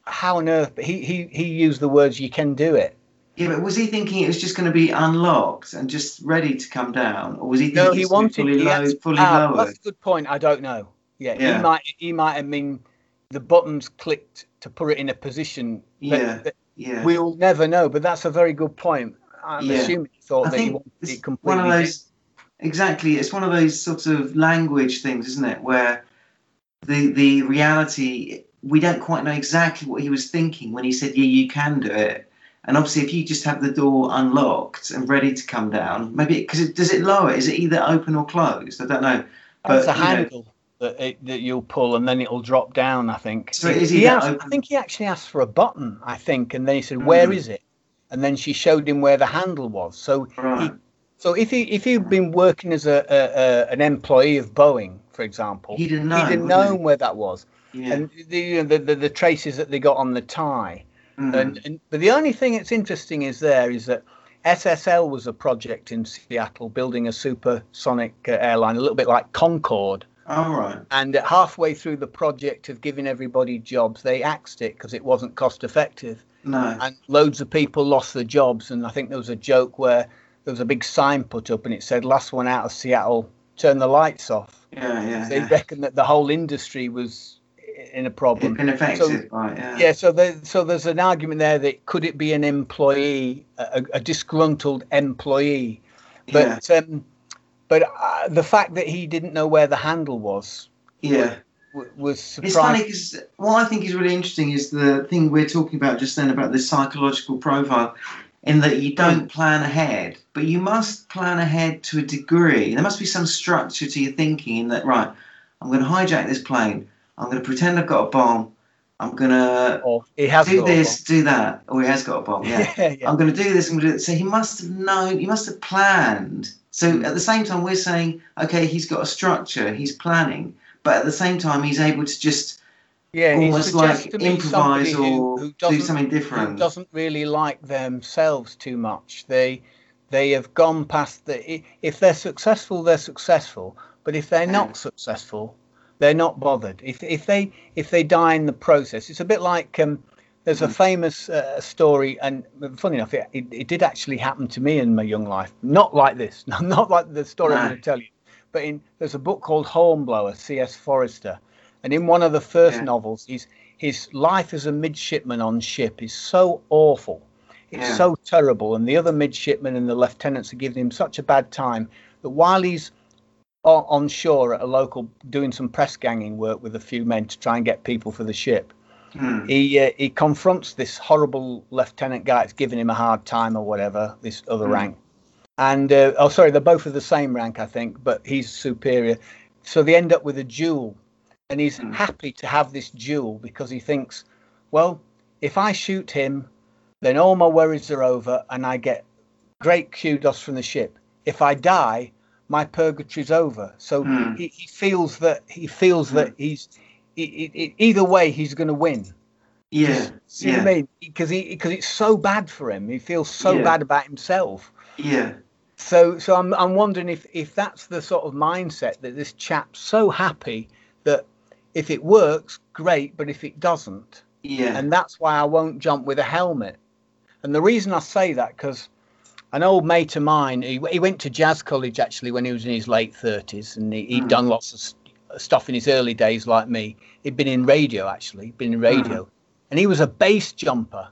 how on earth... He used the words, you can do it. Yeah, but was he thinking it was just going to be unlocked and just ready to come down? Or was he thinking it was fully lowered? That's a good point. I don't know. Yeah. He might have mean the buttons clicked to put it in a position that yeah. We'll never know, but that's a very good point. I'm assuming he thought that he wanted it completely. Exactly, it's one of those sorts of language things, isn't it? Where the reality, we don't quite know exactly what he was thinking when he said, yeah, you can do it. And obviously, if you just have the door unlocked and ready to come down, maybe, because does it lower? Is it either open or closed? I don't know. But it's a handle that you'll pull and then it'll drop down, I think. So I think he actually asked for a button, I think, and then he said, where is it? And then she showed him where the handle was. So if he'd been working as an employee of Boeing, for example, he didn't know where that was. Yeah. And the traces that they got on the tie. But the only thing that's interesting is that SSL was a project in Seattle building a supersonic airline, a little bit like Concorde. All right. And halfway through the project of giving everybody jobs, they axed it because it wasn't cost effective. No. And loads of people lost their jobs. And I think there was a joke where there was a big sign put up and it said, "Last one out of Seattle, turn the lights off." Yeah. They reckoned that the whole industry was in a problem. Been affected by it, so there's an argument there that could it be an employee, a disgruntled employee? But the fact that he didn't know where the handle was was surprising. It's funny because what I think is really interesting is the thing we're talking about just then about this psychological profile, in that you don't plan ahead, but you must plan ahead to a degree. There must be some structure to your thinking in that, right, I'm going to hijack this plane. I'm going to pretend I've got a bomb. I'm going to do this, do that. Or he has got a bomb, I'm going to do this, I'm going to do that. So he must have known, he must have planned. So at the same time, we're saying, okay, he's got a structure, he's planning, but at the same time, he's able to just almost like improvise or do something different. Who doesn't really like themselves too much. They have gone past the. If they're successful, they're successful. But if they're not successful, they're not bothered. If they die in the process, it's a bit like there's a famous story, and funny enough, it did actually happen to me in my young life. Not like this, not like the story I'm going to tell you. But there's a book called Hornblower, C.S. Forrester, and in one of the first novels, his life as a midshipman on ship is so awful, it's so terrible, and the other midshipmen and the lieutenants are giving him such a bad time that while he's on shore at a local doing some press ganging work with a few men to try and get people for the ship, he confronts this horrible lieutenant guy that's giving him a hard time or whatever, this other rank, and they're both of the same rank, I think, but he's superior, so they end up with a duel, and he's happy to have this duel because he thinks, well, if I shoot him, then all my worries are over and I get great kudos from the ship. If I die, my purgatory's over. So he feels that he's either way he's going to win. Yeah, see what I mean? Because it's so bad for him. He feels so bad about himself. Yeah. So I'm wondering if that's the sort of mindset that this chap's so happy that if it works, great, but if it doesn't, and that's why I won't jump with a helmet. And the reason I say that because an old mate of mine, he went to jazz college, actually, when he was in his late 30s. And he'd done lots of stuff in his early days, like me. He'd been in radio, actually. And he was a bass jumper.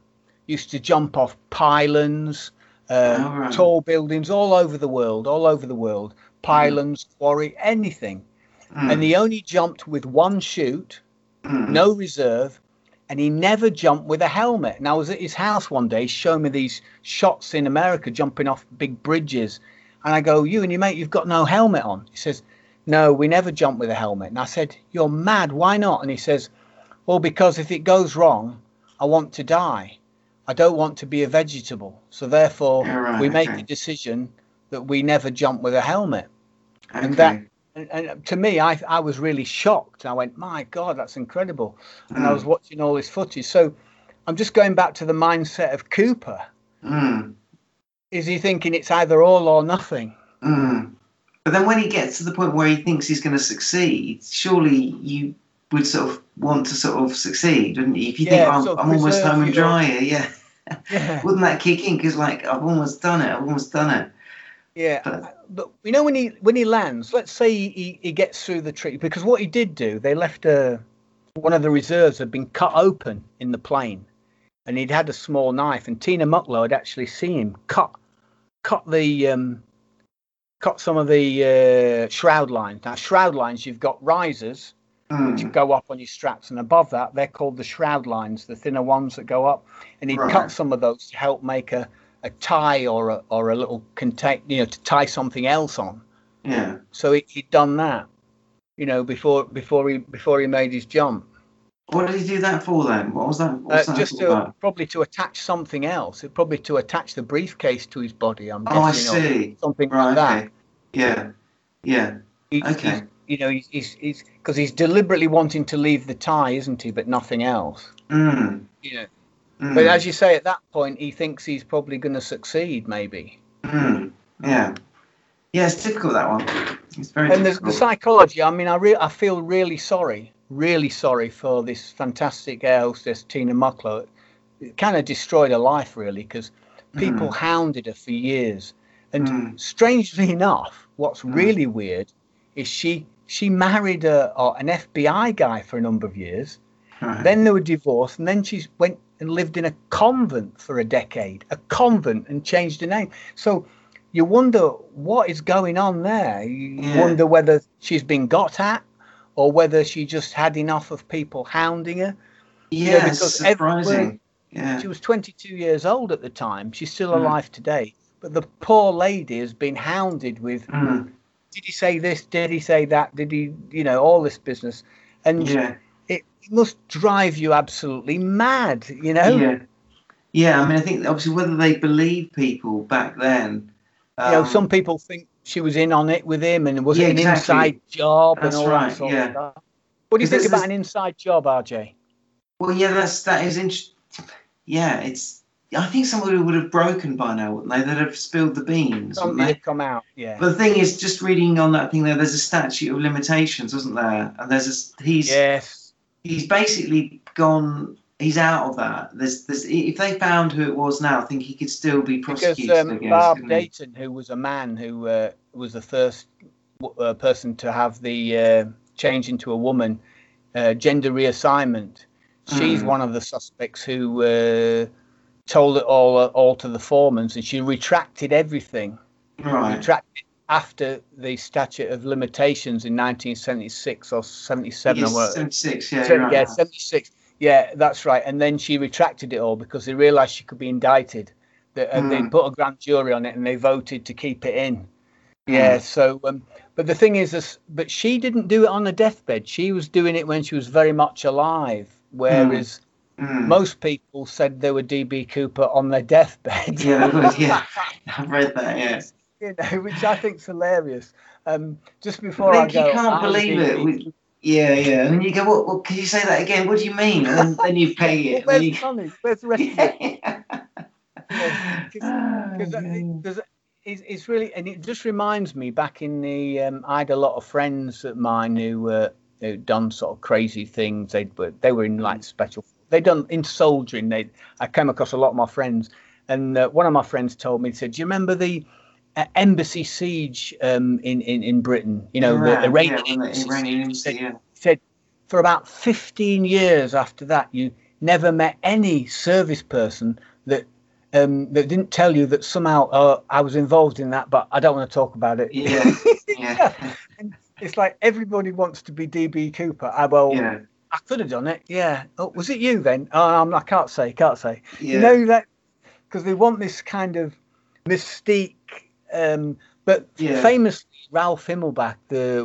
Used to jump off pylons, tall buildings, all over the world. Pylons, quarry, anything. And he only jumped with one chute, no reserve. And he never jumped with a helmet. And I was at his house one day, showing me these shots in America, jumping off big bridges. And I go, "You and your mate, you've got no helmet on." He says, "No, we never jump with a helmet." And I said, "You're mad. Why not?" And he says, "Well, because if it goes wrong, I want to die. I don't want to be a vegetable. So therefore, we make the decision that we never jump with a helmet." Okay. And to me, I was really shocked. I went, my God, that's incredible. And I was watching all this footage. So I'm just going back to the mindset of Cooper. Is he thinking it's either all or nothing? But then when he gets to the point where he thinks he's going to succeed, surely you would sort of want to sort of succeed, wouldn't you? If you think, I'm almost home and dry here, wouldn't that kick in? Because, like, I've almost done it. Yeah, but you know, when he lands, let's say he gets through the tree, because what he did do, they left one of the reserves had been cut open in the plane, and he'd had a small knife, and Tina Mucklow had actually seen him cut some of the shroud lines. Now, shroud lines, you've got risers which go up on your straps, and above that, they're called the shroud lines, the thinner ones that go up, and he'd cut some of those to help make a tie or a little contain, you know, to tie something else on. Yeah. So he'd done that, you know, before he made his jump. What did he do that for then? What was that? Probably to attach something else. Probably to attach the briefcase to his body. I see. Something like that. Okay. Yeah. Yeah. He's because he's deliberately wanting to leave the tie, isn't he? But nothing else. Yeah. But as you say, at that point, he thinks he's probably going to succeed, maybe. Yeah. Yeah, it's difficult, that one. It's very difficult. And the psychology, I mean, I feel really sorry for this fantastic air hostess, Tina Mucklow. It kind of destroyed her life, really, because people hounded her for years. And strangely enough, what's really weird is she married an FBI guy for a number of years. Right. Then they were divorced, and then she went and lived in a convent for a decade, and changed her name. So you wonder what is going on there. You wonder whether she's been got at or whether she just had enough of people hounding her. Yeah, you know, because surprising. She was 22 years old at the time. She's still alive today. But the poor lady has been hounded with, did he say this? Did he say that? Did he, you know, all this business? And it must drive you absolutely mad, you know? Yeah, I mean, I think obviously whether they believe people back then. You know, some people think she was in on it with him and it was an inside job and all that sort of stuff. What do you think about an inside job, RJ? Well, yeah, that is interesting. Yeah, it's. I think somebody would have broken by now, wouldn't they? They'd have spilled the beans. They'd come out, yeah. But the thing is, just reading on that thing there, there's a statute of limitations, isn't there? And there's he's basically gone. He's out of that. There's if they found who it was now, I think he could still be prosecuted. Because Barb Dayton, who was a man who was the first person to have the change into a woman, gender reassignment. She's one of the suspects who told it all to the foremans, and she retracted everything. Right. Retracted after the statute of limitations in 1976 or 77. Yes, or 76. Yeah, yeah, 76. Yeah, that's right. And then she retracted it all because they realised she could be indicted. And they put a grand jury on it, and they voted to keep it in. Yeah. So, but the thing is, but she didn't do it on her deathbed. She was doing it when she was very much alive. Whereas most people said they were D.B. Cooper on their deathbed. I've read that, You know, which I think's hilarious. Just before I go... I think you can't believe it. And then you go, well, can you say that again? What do you mean? And then you pay it. Well, where's the rest of it? Because it's really... And it just reminds me, back in the... I had a lot of friends of mine who... They'd done sort of crazy things. They were in like special. They'd done in soldiering. I came across a lot of my friends, and one of my friends told me, he said, "Do you remember the embassy siege in Britain? You know, the Iranian embassy." He said, "For about 15 years after that, you never met any service person that didn't tell you that somehow I was involved in that, but I don't want to talk about it." Yeah, yeah. It's like everybody wants to be D.B. Cooper. I could have done it. Yeah. Oh, was it you then? Oh, I can't say. Yeah. You know that because they want this kind of mystique. But famously, Ralph Himmelbach,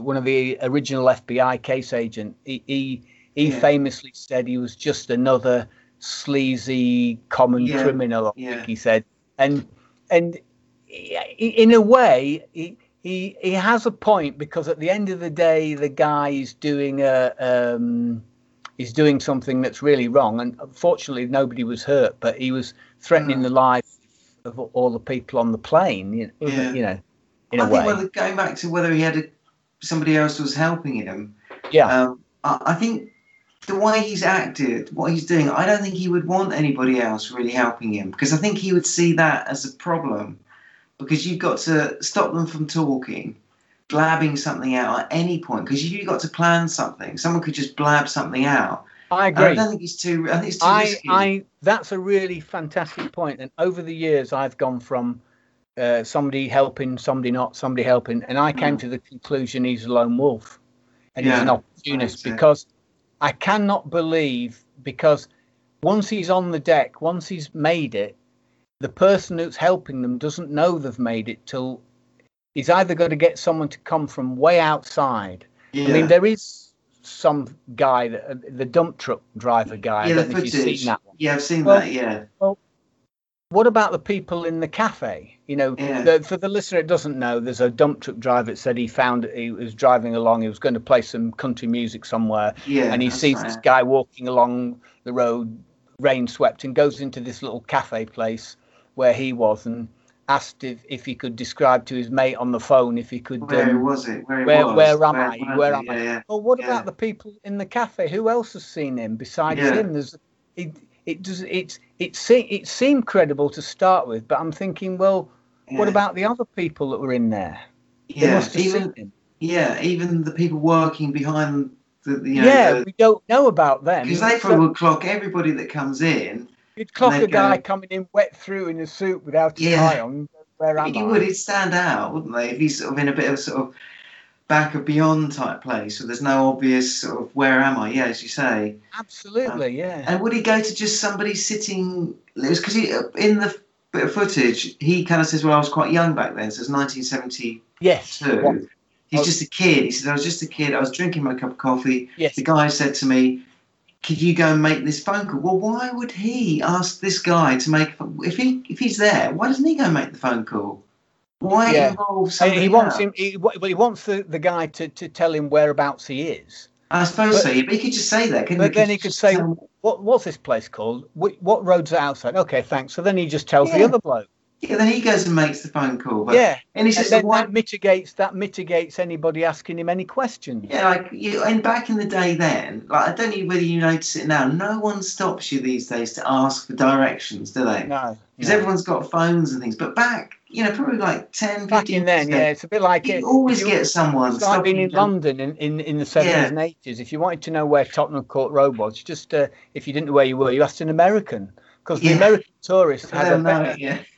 one of the original FBI case agent, he famously said he was just another sleazy common criminal. I think he said, and in a way. He has a point, because at the end of the day, the guy is doing doing something that's really wrong, and fortunately nobody was hurt, but he was threatening the lives of all the people on the plane. You know, in a way. I think going back to whether he had somebody else was helping him. Yeah, I think the way he's acted, what he's doing, I don't think he would want anybody else really helping him, because I think he would see that as a problem. Because you've got to stop them from talking, blabbing something out at any point. Because you've got to plan something. Someone could just blab something out. I agree. I don't think it's too. I think it's too risky. That's a really fantastic point. And over the years, I've gone from somebody helping, somebody not, somebody helping, and I came to the conclusion he's a lone wolf and he's an opportunist. Because I cannot believe, because once he's on the deck, once he's made it. The person who's helping them doesn't know they've made it till he's either got to get someone to come from way outside. Yeah. I mean, there is some guy, the dump truck driver guy. Yeah, I don't know if you've seen that one. Yeah, I've seen that. Yeah. Well, what about the people in the cafe? You know, for the listener, it doesn't know. There's a dump truck driver that said he was driving along. He was going to play some country music somewhere. Yeah, and he sees this guy walking along the road, rain swept, and goes into this little cafe place where he was, and asked if he could describe to his mate on the phone if he could. Where was it? Where am I? Yeah. Oh, what about the people in the cafe? Who else has seen him besides him? It seemed credible to start with, but I'm thinking, well, what about the other people that were in there? Yeah, they must have seen him. Yeah, even the people working behind the we don't know about them because they probably would clock everybody that comes in. You'd clock a guy coming in wet through in a suit without his tie on. Where am I? He would stand out, wouldn't they? If he's sort of in a bit of sort of back of beyond type place, so there's no obvious sort of where am I? Yeah, as you say. Absolutely, yeah. And would he go to just somebody sitting? Because in the bit of footage, he kind of says, "Well, I was quite young back then, so it's 1972." Yes. He's just a kid. He says, "I was just a kid. I was drinking my cup of coffee. Yes. The guy said to me, could you go and make this phone call?" Well, why would he ask this guy to make if he's there? Why doesn't he go and make the phone call? Why involve somebody? He wants the guy to tell him whereabouts he is. I suppose but he could just say that. He could say, "What's this place called? What roads are outside?" Okay, thanks. So then he just tells the other bloke. Yeah, then he goes and makes the phone call. But, and he says that mitigates anybody asking him any questions. Yeah, and back in the day, then, I don't know whether you notice it now. No one stops you these days to ask for directions, do they? No, because everyone's got phones and things. But back, probably like 10, 15 back in then, ago, it's a bit like you always get someone. It's like being in London in the 70s and 80s. If you wanted to know where Tottenham Court Road was, just if you didn't know where you were, you asked an American. Because the American tourists had a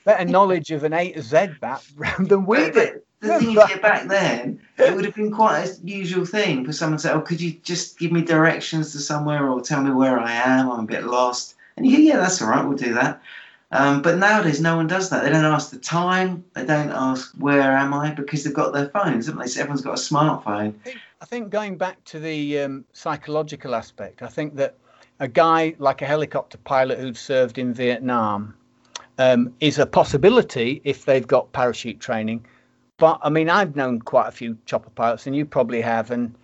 better knowledge of an A to Z back than we did. The thing is, back then, it would have been quite a usual thing for someone to say, "Oh, could you just give me directions to somewhere or tell me where I am? I'm a bit lost." And you go, "Yeah, that's all right, we'll do that." But nowadays, no one does that. They don't ask the time. They don't ask, "Where am I?" because they've got their phones, haven't they? So everyone's got a smartphone. I think going back to the psychological aspect, I think that a guy like a helicopter pilot who'd served in Vietnam is a possibility if they've got parachute training. But I mean, I've known quite a few chopper pilots, and you probably have. And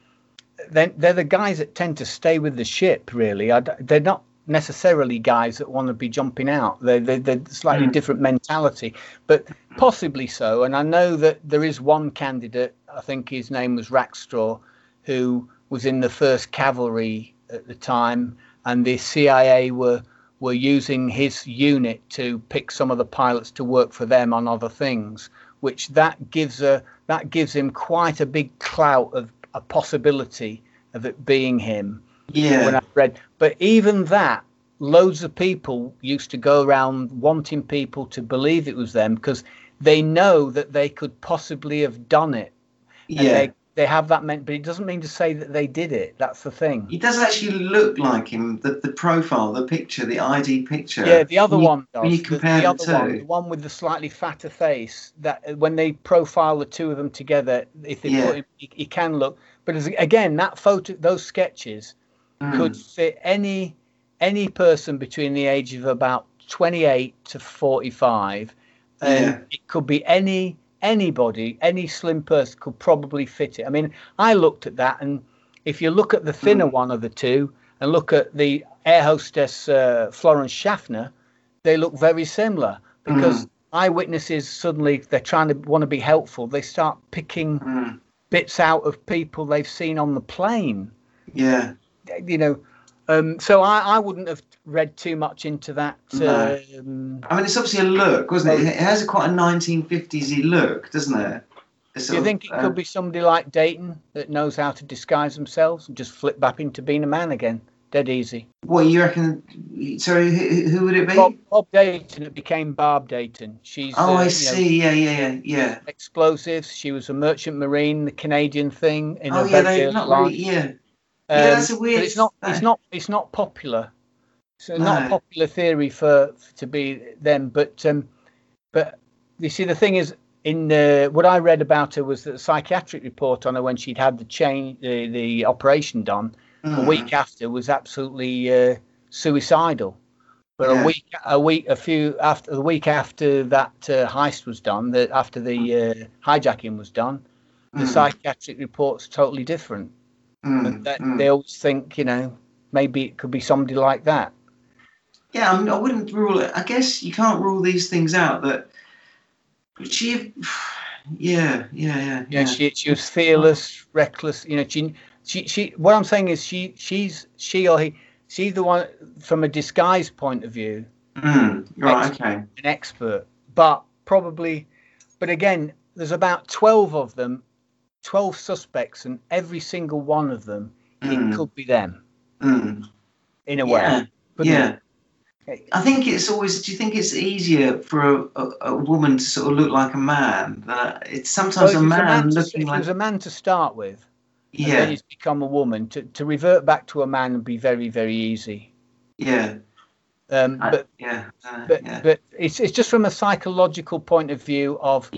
they're the guys that tend to stay with the ship, really. They're not necessarily guys that want to be jumping out. They're slightly different mentality, but possibly so. And I know that there is one candidate, I think his name was Rackstraw, who was in the 1st Cavalry at the time. And the CIA were using his unit to pick some of the pilots to work for them on other things, which that gives him quite a big clout of a possibility of it being him. Yeah. When I read, but even that, loads of people used to go around wanting people to believe it was them because they know that they could possibly have done it. Yeah. And they have that meant, but it doesn't mean to say that they did it. That's the thing. He doesn't actually look like him. The profile, the picture, the ID picture. Yeah, the other one does. When you compare the two. The one with the slightly fatter face. That when they profile the two of them together, if they put him, he can look. But again, that photo, those sketches, could fit any person between the age of about 28 to 45. It could be anybody, any slim person could probably fit it. I mean, I looked at that, and if you look at the thinner one of the two and look at the air hostess Florence Schaffner, they look very similar because eyewitnesses suddenly, they're want to be helpful. They start picking bits out of people they've seen on the plane. Yeah. So I wouldn't have read too much into that. No. I mean, it's obviously a look, wasn't it? It has quite a 1950s-y look, doesn't it? Do you think it could be somebody like Dayton that knows how to disguise themselves and just flip back into being a man again? Dead easy. What, you reckon? Sorry, who would it be? Bob Dayton. It became Barb Dayton. She's I see. Yeah. Explosives. She was a merchant marine, the Canadian thing. That's a weird. It's not popular. So not a popular theory for to be them. But you see, the thing is, in what I read about her was that the psychiatric report on her when she'd had the operation done a week after was absolutely suicidal. But a week after that heist was done, after the hijacking was done, the psychiatric report's totally different. They always think, maybe it could be somebody like that. Yeah, I wouldn't rule it. I guess you can't rule these things out. That Yeah. She was fearless, reckless. You know, she. What I'm saying is, she or he. She's the one from a disguise point of view. An expert, but probably. But again, there's about 12 of them, 12 suspects, and every single one of them, it could be them. In a way. Yeah. I think it's always, do you think it's easier for a woman to sort of look like a man? It's sometimes a man looking like... It was a man to start with. Yeah. And then he's become a woman. To revert back to a man would be very, very easy. Yeah. But it's just from a psychological point of view of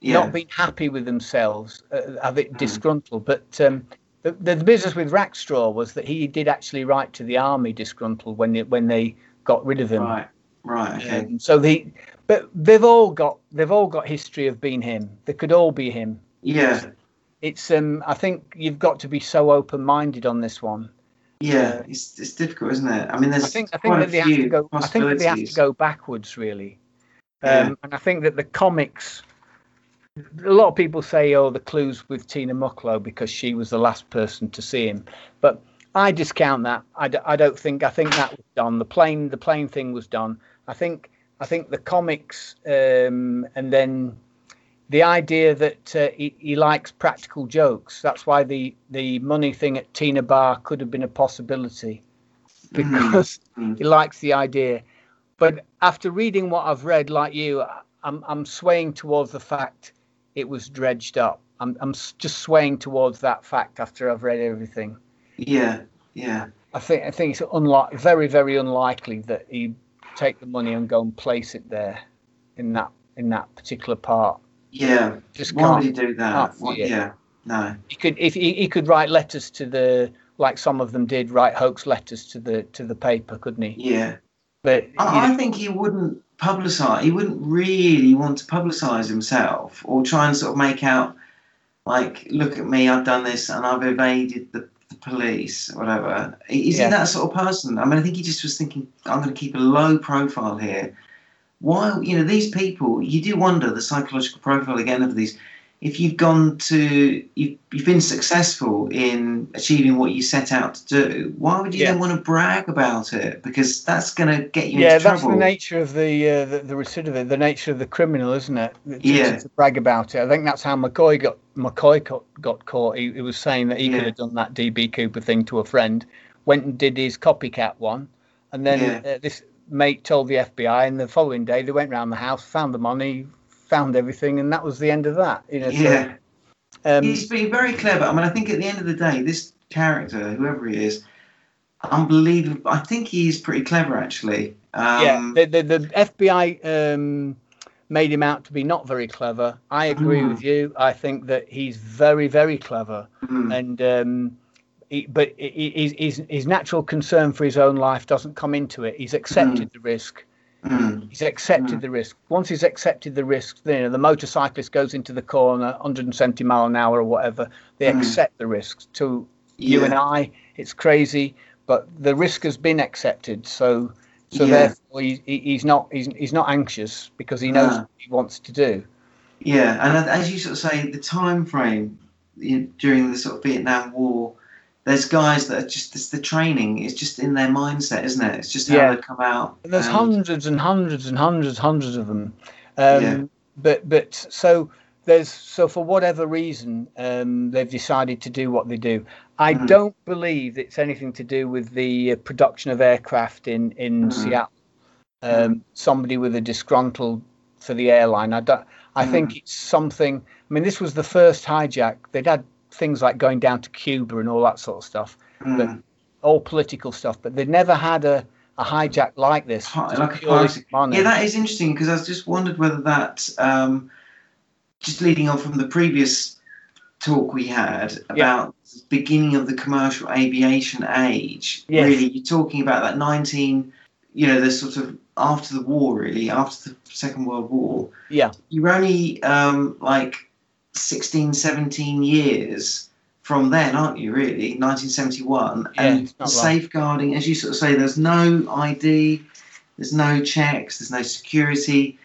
not being happy with themselves, of it disgruntled. But the business with Rackstraw was that he did actually write to the army disgruntled when they got rid of him. Right. Okay. But they've all got history of being him. They could all be him. Yeah. It's I think you've got to be so open-minded on this one. Yeah, it's difficult, isn't it? I mean, there's I think that they have to go backwards, really. And I think that the comics, a lot of people say, oh, the clues with Tina Mucklow because she was the last person to see him. But I discount that. I think that was done. The plane thing was done. I think the comics and then the idea that he likes practical jokes. That's why the money thing at Tina Bar could have been a possibility, because he likes the idea. But after reading what I've read, like you, I'm swaying towards the fact it was dredged up. I'm just swaying towards that fact after I've read everything. Yeah. I think it's very, very unlikely that he take the money and go and place it there in that particular part. Yeah, just why would he do that? No. He could if he could write letters to the, like some of them did, write hoax letters to the paper, couldn't he? Yeah, but I think he wouldn't publicise. He wouldn't really want to publicise himself or try and sort of make out like, look at me, I've done this and I've evaded the police, or whatever. Is he that sort of person? I mean, I think he just was thinking, I'm going to keep a low profile here. While, you know, these people, you do wonder the psychological profile again of these. If you've gone to, you've been successful in achieving what you set out to do, why would you then want to brag about it? Because that's going to get you into trouble. Yeah, that's the nature of the recidivist, the nature of the criminal, isn't it? To brag about it. I think that's how McCoy got caught. He was saying that he could have done that D.B. Cooper thing to a friend, went and did his copycat one, and then this mate told the FBI, and the following day they went round the house, found the money, found everything, and that was the end of that. You know, he's been very clever. I mean, I think at the end of the day, this character, whoever he is, unbelievable. I think he is pretty clever, actually. The FBI made him out to be not very clever. I agree with you. I think that he's very, very clever, and his natural concern for his own life doesn't come into it. He's accepted the risk. He's accepted the risk. Once he's accepted the risk, you know, the motorcyclist goes into the corner, 170 mile an hour or whatever. They accept the risks. To you and I, it's crazy, but the risk has been accepted. So therefore, he's not anxious because he knows what he wants to do. Yeah, and as you sort of say, the time frame, you know, during the sort of Vietnam War. There's guys that are just, the training is just in their mindset, isn't it? It's just how they come out. And there's hundreds of them. But for whatever reason, they've decided to do what they do. I don't believe it's anything to do with the production of aircraft in Seattle. Somebody with a disgruntled for the airline. I think it's something. I mean, this was the first hijack. They'd had things like going down to Cuba and all that sort of stuff, but all political stuff, but they never had a hijack like this. That is interesting, because I was just wondered whether that, just leading on from the previous talk we had about the beginning of the commercial aviation age, really, you're talking about that the sort of after the war, really, after the Second World War. Yeah. You're only, 16, 17 years from then, aren't you, really? 1971. And safeguarding, as you sort of say, there's no ID, there's no checks, there's no security.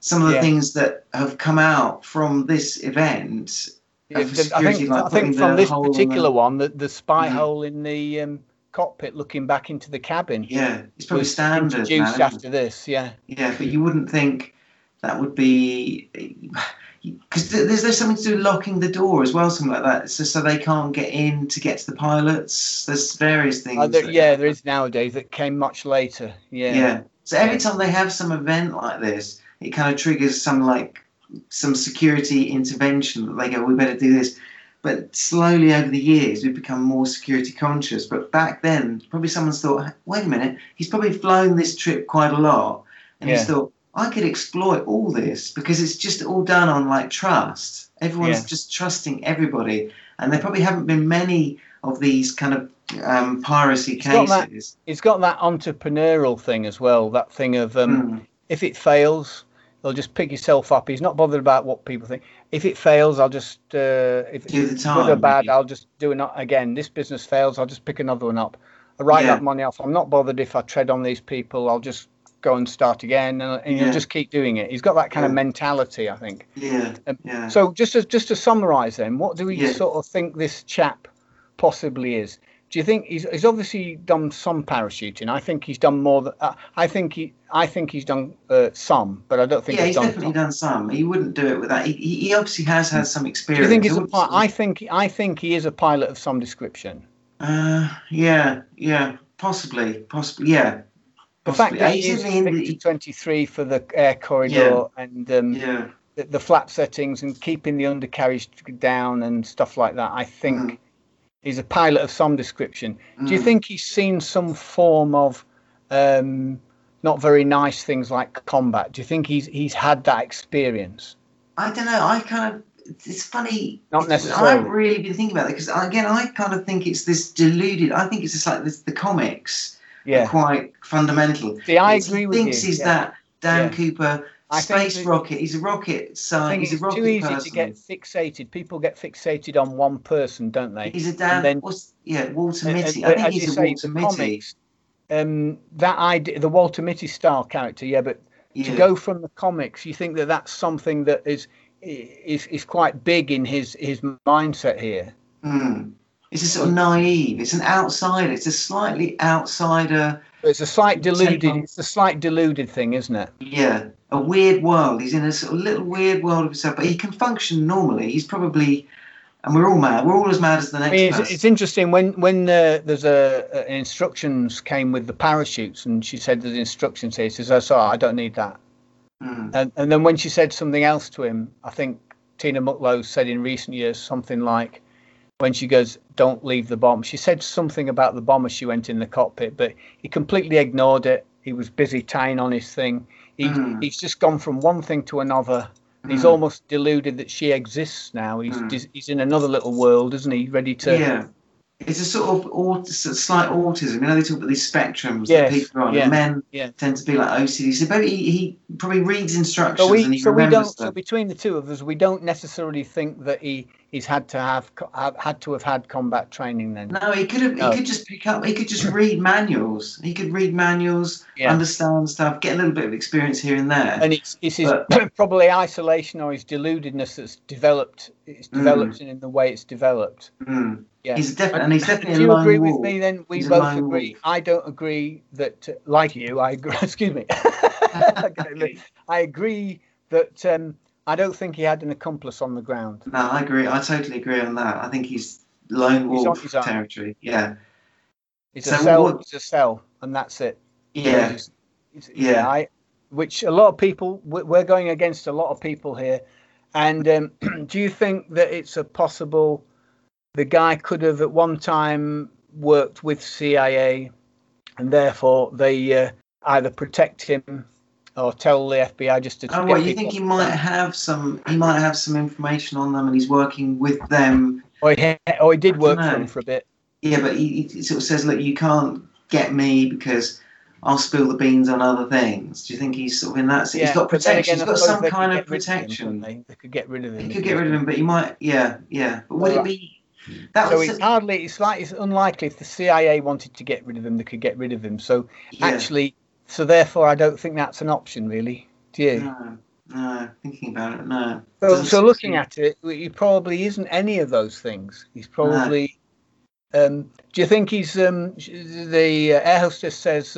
some of the things that have come out from this event. I think from this particular one, the spy hole in the cockpit looking back into the cabin. Yeah, it's probably standard. Introduced now, after this, Yeah, but you wouldn't think that would be... Because there's something to do with locking the door as well, something like that, so they can't get in to get to the pilots. There's various things. There is nowadays that came much later. Yeah. So every time they have some event like this, it kind of triggers some security intervention that they go, we better do this. But slowly over the years, we've become more security conscious. But back then, probably someone's thought, wait a minute, he's probably flown this trip quite a lot. And he's thought, I could exploit all this because it's just all done on trust. Everyone's just trusting everybody. And there probably haven't been many of these kind of piracy cases. It's got that entrepreneurial thing as well, that thing of if it fails... They'll just pick yourself up. He's not bothered about what people think. If it fails, I'll just... if do it's the time. Good or bad, I'll just do it again. This business fails, I'll just pick another one up. I write that money off. I'm not bothered if I tread on these people. I'll just go and start again. And you'll just keep doing it. He's got that kind of mentality, I think. Yeah. So just to summarise then, what do we sort of think this chap possibly is? Do you think he's obviously done some parachuting? I think he's done more than I think he's done some, but I don't think he's done. Yeah, he's definitely done some. He wouldn't do it without. He obviously has had some experience. Do you think he's I think he is a pilot of some description. Possibly, yeah. The fact that he's in Victor 23 for the air corridor and the flap settings and keeping the undercarriage down and stuff like that, I think. He's a pilot of some description. Do you think he's seen some form of not very nice things like combat? Do you think he's had that experience? I don't know. It's funny. Not necessarily. I haven't really been thinking about it because, again, I kind of think it's this deluded. I think it's just like the comics are quite fundamental. See, I agree with you. He thinks he's that Dan Cooper... Space rocket. He's a rocket scientist. He's a rocket person. It's too easy to get fixated. People get fixated on one person, don't they? He's a Dan. Walter Mitty. I think he's a Walter Mitty. That idea, the Walter Mitty style character. Yeah, but to go from the comics, you think that that's something that is quite big in his mindset here. It's a sort of naive. It's an outsider. It's a slightly outsider. It's a slight deluded. It's a slight deluded thing, isn't it? Yeah. A weird world. He's in a sort of little weird world of himself, but he can function normally. He's probably, and we're all mad. We're all as mad as the next person. It's interesting when there's an instructions came with the parachutes, and she said there's instructions here. He says, "Oh, sorry, I don't need that." And then when she said something else to him, I think Tina Mucklow said in recent years something like, when she goes, "Don't leave the bomb." She said something about the bomb as she went in the cockpit, but he completely ignored it. He was busy tying on his thing. He's just gone from one thing to another. He's almost deluded that she exists now. He's in another little world, isn't he? Ready to... Yeah. It's a sort of slight autism. You know, they talk about these spectrums that people are on. And men tend to be like OCD. So maybe he probably reads instructions So between the two of us, we don't necessarily think that he's had to have had combat training then. No, he could just read manuals. He could read manuals, understand stuff, get a little bit of experience here and there. And it's probably isolation or his deludedness that's developed. It's developed in the way it's developed. Yeah. He's definitely do you agree with me then? We both agree. I don't agree that, like you, I agree. Excuse me. I agree that... I don't think he had an accomplice on the ground. No, I agree. I totally agree on that. I think he's lone wolf territory. Yeah. It's a cell, and that's it. Yeah. Which a lot of people, we're going against a lot of people here. And do you think that it's the guy could have at one time worked with CIA, and therefore they either protect him or tell the FBI just to... Oh, well, you think he might have some information on them, and he's working with them. Or he did work for them for a bit. Yeah, but he sort of says, look, you can't get me because I'll spill the beans on other things. Do you think he's sort of in that... Yeah, he's got protection. Again, he's got some kind of protection. They could get rid of him. He could get rid of him, but he might... Yeah. But would it be... It's unlikely if the CIA wanted to get rid of him, they could get rid of him. So, therefore, I don't think that's an option, really. Do you? No, No, thinking about it, no. So looking at it, he probably isn't any of those things. He's probably... No. Do you think he's... the air hostess says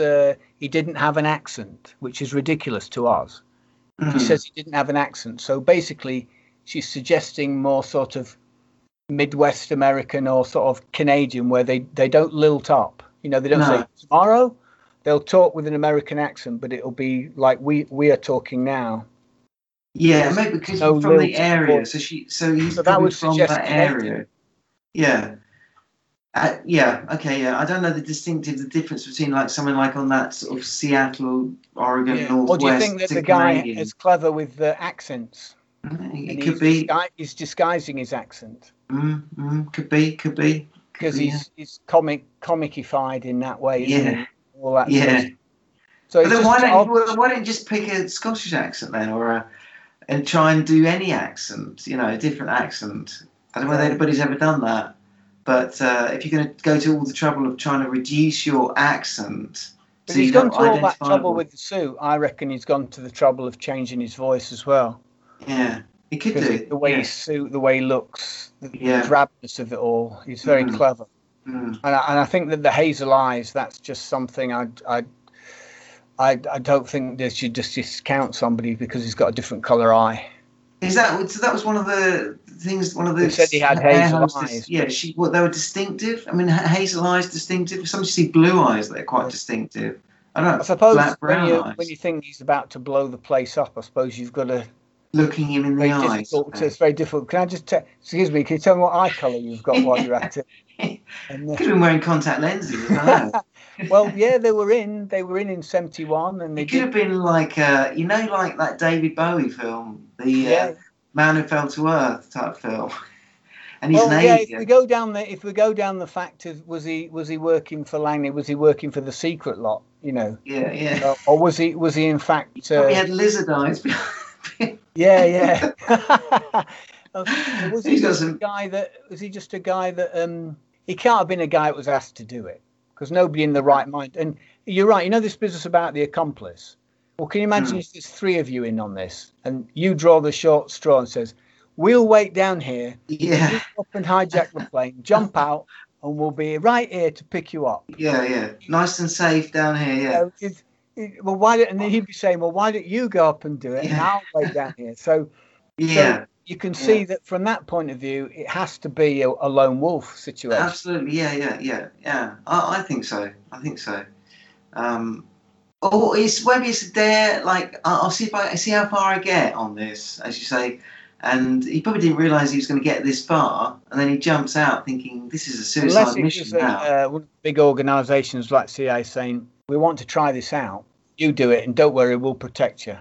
he didn't have an accent, which is ridiculous to us. Mm. She says he didn't have an accent. So basically, she's suggesting more sort of Midwest American or sort of Canadian, where they don't lilt up. You know, they don't say, tomorrow, they'll talk with an American accent, but it'll be like we are talking now. Yeah, maybe because he's from the area, so he's probably from that area. Yeah, okay, yeah. I don't know the difference between like someone like on that sort of Seattle, Oregon, Northwest. Or do you think that the guy is clever with the accents? It could be. He's disguising his accent. Could be. Because he's comicified in that way. Isn't he? All that stuff. So but then why don't you just pick a Scottish accent then, or and try and do any accent, you know, a different accent. I don't know whether anybody's ever done that, but if you're going to go to all the trouble of trying to reduce your accent, but so he's gone to all that trouble with the suit. I reckon he's gone to the trouble of changing his voice as well. Yeah, he could do it. The way his suit, the way he looks, the drabness of it all. He's very clever, and I think that the hazel eyes—that's just something I don't think they should just discount somebody because he's got a different colour eye. Is that so? That was one of the things. One of the said he had hazel eyes. Yeah, they were distinctive. I mean, hazel eyes distinctive. Sometimes you see blue eyes that are quite distinctive. I don't know. I suppose when you think he's about to blow the place up, I suppose you've got to looking him in the eyes. It's very difficult. Can I just excuse me? Can you tell me what eye colour you've got while you're at it? And, could have been wearing contact lenses. Well, yeah, they were in 71, and they could have been like like that David Bowie film, the Man Who Fell to Earth type film. And his name. Yeah, if we go down the fact of was he working for Langley? Was he working for the secret lot? You know. Yeah, yeah. Or was he in fact? He probably had lizard eyes. Yeah. Was he just a guy that he can't have been a guy that was asked to do it, because nobody in the right mind. And you're right, you know, this business about the accomplice. Well, can you imagine if there's three of you in on this and you draw the short straw and says, we'll wait down here, you up and hijack the plane, jump out, and we'll be right here to pick you up. Yeah. Nice and safe down here, yeah. Well, and then he'd be saying, well, why don't you go up and do it and I'll wait down here. So you can see that from that point of view, it has to be a lone wolf situation. Absolutely. Yeah. I think so. Maybe it's a dare, like, I'll see how far I get on this, as you say. And he probably didn't realise he was going to get this far, and then he jumps out thinking, this is a suicide mission now. One of the big organisations like CIA saying, we want to try this out. You do it, and don't worry, we'll protect you.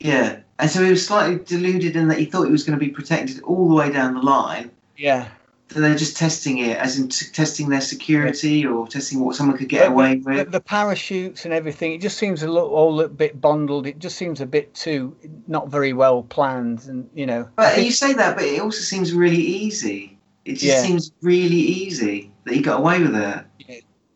Yeah, and so he was slightly deluded in that he thought he was going to be protected all the way down the line. Yeah. So they're just testing it, as in testing their security or testing what someone could get away with. The parachutes and everything, it just seems a bit bundled. It just seems a bit too not very well planned, and you know. But you say that, but it also seems really easy. It just seems really easy that he got away with it.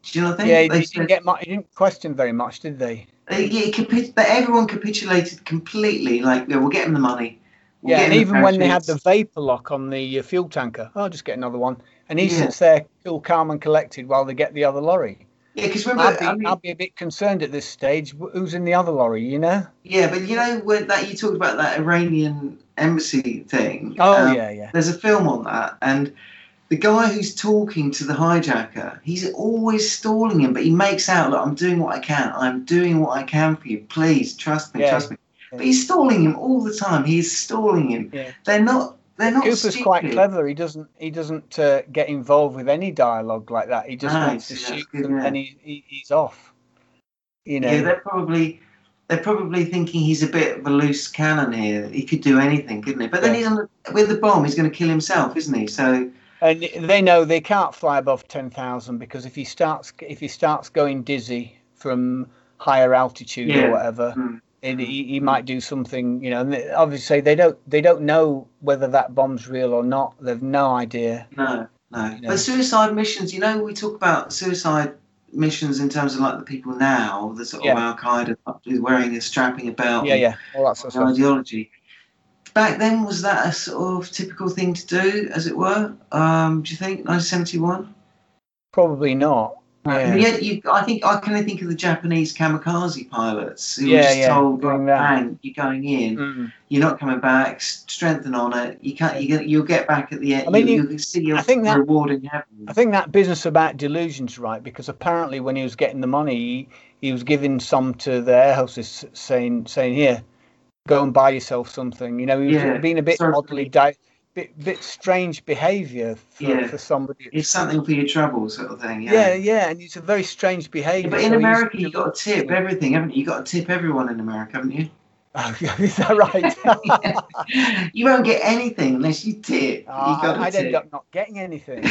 Do you know what I think? Yeah, he didn't question very much, did they? Everyone capitulated completely. Like, we'll get him the money. We'll and even when they had the vapor lock on the fuel tanker, I'll just get another one. And he sits there, cool, calm and collected while they get the other lorry. Yeah, because remember, I'd be a bit concerned at this stage. Who's in the other lorry, you know? Yeah, but you know that you talked about that Iranian embassy thing. Oh, yeah. There's a film on that, and the guy who's talking to the hijacker, he's always stalling him, but he makes out, look, I'm doing what I can for you. Please, trust me. Yeah. But he's stalling him all the time. He's stalling him. Yeah. They're not Cooper's stupid. Quite clever. He doesn't get involved with any dialogue like that. He just wants to shoot them, and he's off. You know. Yeah, they're probably thinking he's a bit of a loose cannon here. He could do anything, couldn't he? But then he's with the bomb, he's going to kill himself, isn't he? So. And they know they can't fly above 10,000 because if he starts going dizzy from higher altitude or whatever, he might do something, you know. And obviously they don't know whether that bomb's real or not. They've no idea. No. You know. But suicide missions, you know, we talk about suicide missions in terms of like the people now, the sort of Al Qaeda wearing and strapping about, all that sort of ideology. Back then, was that a sort of typical thing to do, as it were? Do you think 1971? Probably not. Yeah, I can think of the Japanese kamikaze pilots who were just told, "Bang, you're going in. You're not coming back. Strengthen on it. You can't. You'll get back at the end. I mean, you'll see your reward in heaven." I think that business about delusions, right? Because apparently, when he was getting the money, he was giving some to the air hostess, saying, "Here, go and buy yourself something." You know, he was being a bit oddly bit strange behaviour for somebody. It's something for your trouble, sort of thing. And it's a very strange behaviour. Yeah, but in America, you've got to tip everything, haven't you? You've got to tip everyone in America, haven't you? Oh, is that right? You won't get anything unless you tip. I'd end up not getting anything.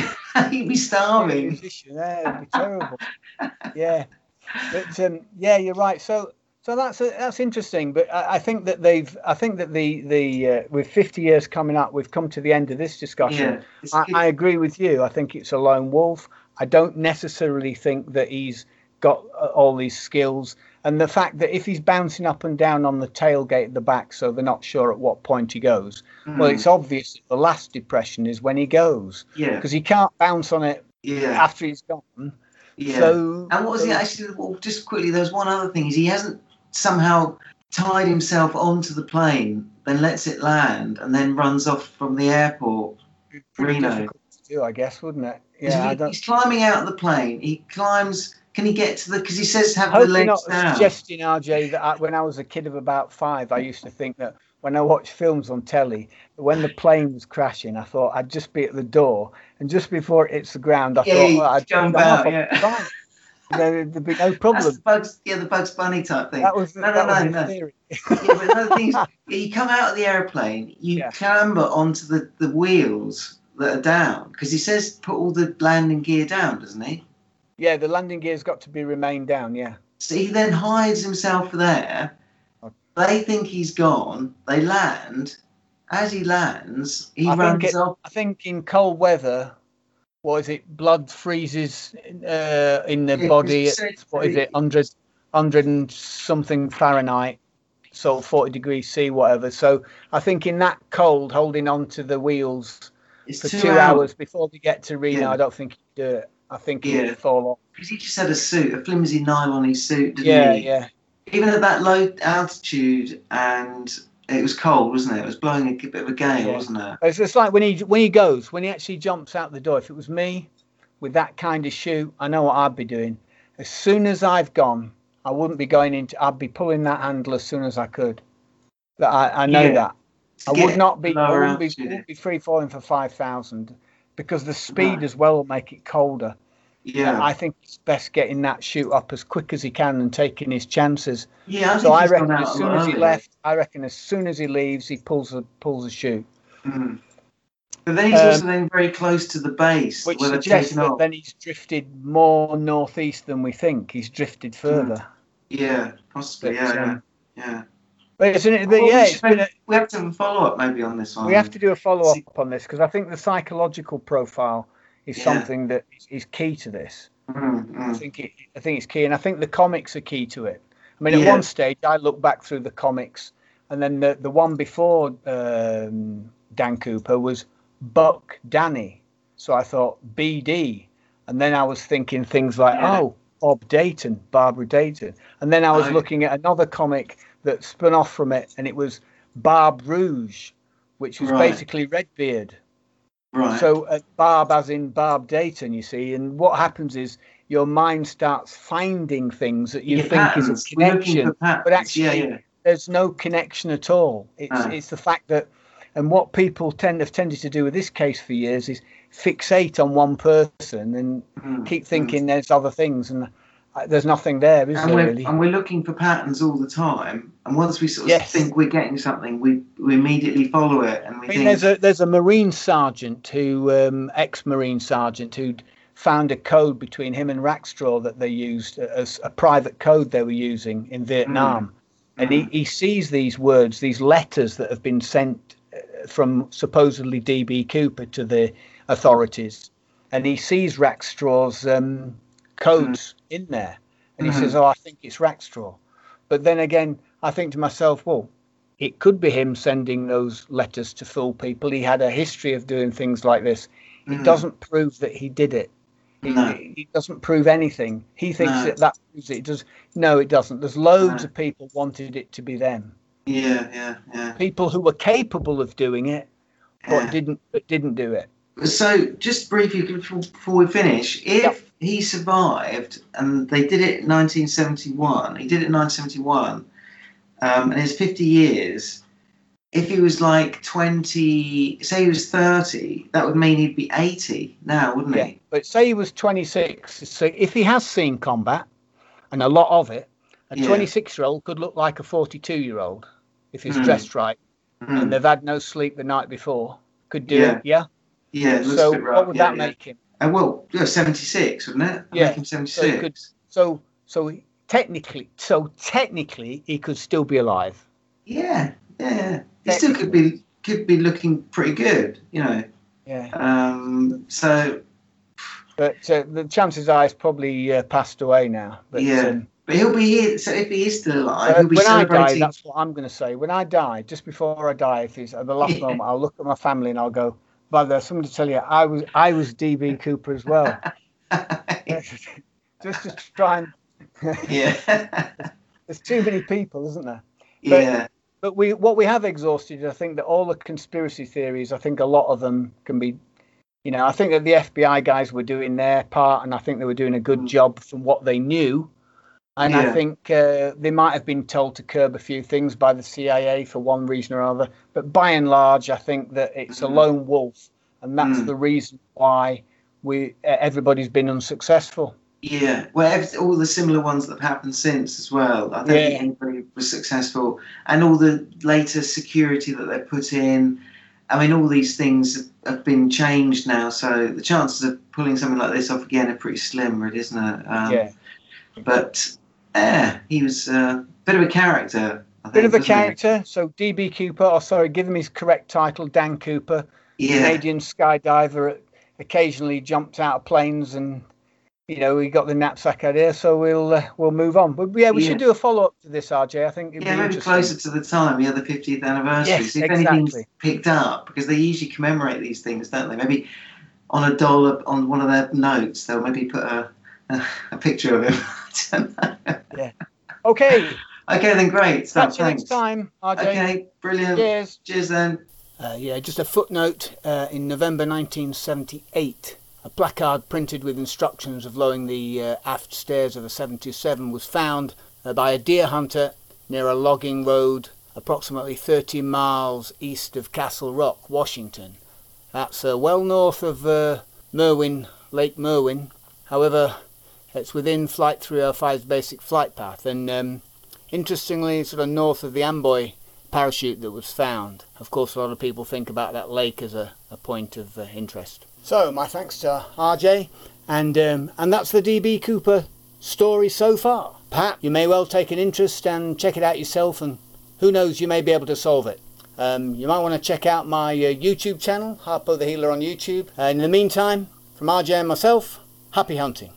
You'd be starving. Yeah, it'd be terrible. But you're right. So that's interesting, but I think that the with 50 years coming up, we've come to the end of this discussion. Yeah, I agree with you. I think it's a lone wolf. I don't necessarily think that he's got all these skills, and the fact that if he's bouncing up and down on the tailgate at the back, so they're not sure at what point he goes. Well, it's obvious that the last depression is when he goes, because he can't bounce on it after he's gone. Yeah. So, and what was it actually? Well, just quickly, there's one other thing: is he hasn't somehow tied himself onto the plane, then lets it land, and then runs off from the airport. Reno. I guess, wouldn't it? Yeah, he's climbing out of the plane. He climbs. Can he get to the? Because he says have the legs down. I'm not suggesting, RJ, that when I was a kid of about 5, I used to think that when I watched films on telly, when the plane was crashing, I thought I'd just be at the door, and just before it hits the ground, I thought I'd jump out. Yeah. There'd be no problem. That's the Bugs Bunny type thing. That was no. Theory. But another thing is, you come out of the aeroplane, you clamber onto the wheels that are down, because he says put all the landing gear down, doesn't he? Yeah, the landing gear's got to be remain down. Yeah. So he then hides himself there. They think he's gone. They land. As he lands, he runs off. I think in cold weather. What is it? Blood freezes in the body. What is it? 100 and something Fahrenheit, so 40 degrees C, whatever. So I think in that cold, holding on to the wheels for two hours before they get to Reno, I don't think he'd do it. I think he'd fall off. Because he just had a suit, a flimsy nylon suit, didn't he? Yeah, yeah. Even at that low altitude, and it was cold, wasn't it? It was blowing a bit of a gale, wasn't it? It's just like when he actually jumps out the door. If it was me with that kind of shoe, I know what I'd be doing. As soon as I've gone, I wouldn't be going into. I'd be pulling that handle as soon as I could. That I know that I wouldn't be free falling for 5,000 because the speed as well will make it colder. Yeah, and I think it's best getting that shoot up as quick as he can and taking his chances. Yeah, I reckon as soon as he leaves, he pulls the chute. Mm. But then he's also then very close to the base, which suggests that then he's drifted more northeast than we think. He's drifted further. Yeah, possibly. Yeah. But we have to have a follow-up maybe on this one. We have to do a follow-up on this because I think the psychological profile is something that is key to this. I think it's key, and I think the comics are key to it. I mean, at one stage, I looked back through the comics, and then the one before Dan Cooper was Buck Danny. So I thought BD, and then I was thinking things like Bob Dayton, Barbara Dayton, and then I was looking at another comic that spun off from it, and it was Barb Rouge, which was basically Redbeard. Right. So Barb as in Barb Dayton, you see, and what happens is your mind starts finding things that you think is a connection, but actually there's no connection at all. It's the fact that, and what people have tended to do with this case for years is fixate on one person and keep thinking there's other things and there's nothing there, is there? Really? And we're looking for patterns all the time. And once we sort of think we're getting something, we immediately follow it. And there's a Marine sergeant who, ex-Marine sergeant, who found a code between him and Rackstraw that they used as a private code they were using in Vietnam. And he sees these words, these letters that have been sent from supposedly D.B. Cooper to the authorities. And he sees Rackstraw's codes in there. And he says, oh, I think it's Rackstraw. But then again, I think to myself, well, it could be him sending those letters to fool people. He had a history of doing things like this. It doesn't prove that he did it. It doesn't prove anything. He thinks that proves it. No, it doesn't. There's loads of people wanted it to be them. Yeah. People who were capable of doing it, but didn't do it. So, just briefly before we finish, if he survived and they did it in 1971, he did it in 1971, and it's 50 years. If he was like 20, say he was 30, that would mean he'd be 80 now, wouldn't he? But say he was 26. So if he has seen combat, and a lot of it, a 26-year-old could look like a 42-year-old if he's dressed right, and they've had no sleep the night before. Could do it, yeah, it looks so right. What would that make him? Well, 76, wouldn't it? Make him 76. So, technically, he could still be alive. Yeah. He still could be looking pretty good, you know. Yeah. But the chances are he's probably passed away now. But, but he'll be here. So if he is still alive, he'll be celebrating. When I die, that's what I'm going to say. When I die, just before I die, if it's at the last moment, I'll look at my family and I'll go, brother, somebody tell you, I was D.B. Cooper as well. Just to try and... There's too many people, isn't there? But, but what we have exhausted, I think that all the conspiracy theories, I think a lot of them can be, you know, I think that the FBI guys were doing their part and I think they were doing a good job from what they knew. And I think they might have been told to curb a few things by the CIA for one reason or other. But by and large, I think that it's a lone wolf. And that's the reason why everybody's been unsuccessful. Yeah. Well, all the similar ones that have happened since as well. I don't think anybody was successful. And all the later security that they've put in. I mean, all these things have been changed now. So the chances of pulling something like this off again are pretty slim, really, isn't it? But... Yeah, he was a bit of a character. I think, So D.B. Cooper, give him his correct title, Dan Cooper, Canadian skydiver, occasionally jumped out of planes, and you know he got the knapsack idea. So we'll move on. But we should do a follow up to this, RJ. I think maybe closer to the time, the 50th anniversary. Yes, so if anything's picked up, because they usually commemorate these things, don't they? Maybe on a dollar on one of their notes, they'll maybe put a picture of him. Okay then, great. So catch you next time, RJ. Okay, brilliant. Cheers then. Just a footnote. In November 1978, a placard printed with instructions of lowering the aft stairs of a 727 was found by a deer hunter near a logging road approximately 30 miles east of Castle Rock, Washington. That's well north of Merwin, Lake Merwin. However, it's within Flight 305's basic flight path, and interestingly, sort of north of the Amboy parachute that was found. Of course, a lot of people think about that lake as a point of interest. So, my thanks to RJ, and that's the D.B. Cooper story so far. Perhaps you may well take an interest and check it out yourself, and who knows, you may be able to solve it. You might want to check out my YouTube channel, Harpo the Healer on YouTube. In the meantime, from RJ and myself, happy hunting.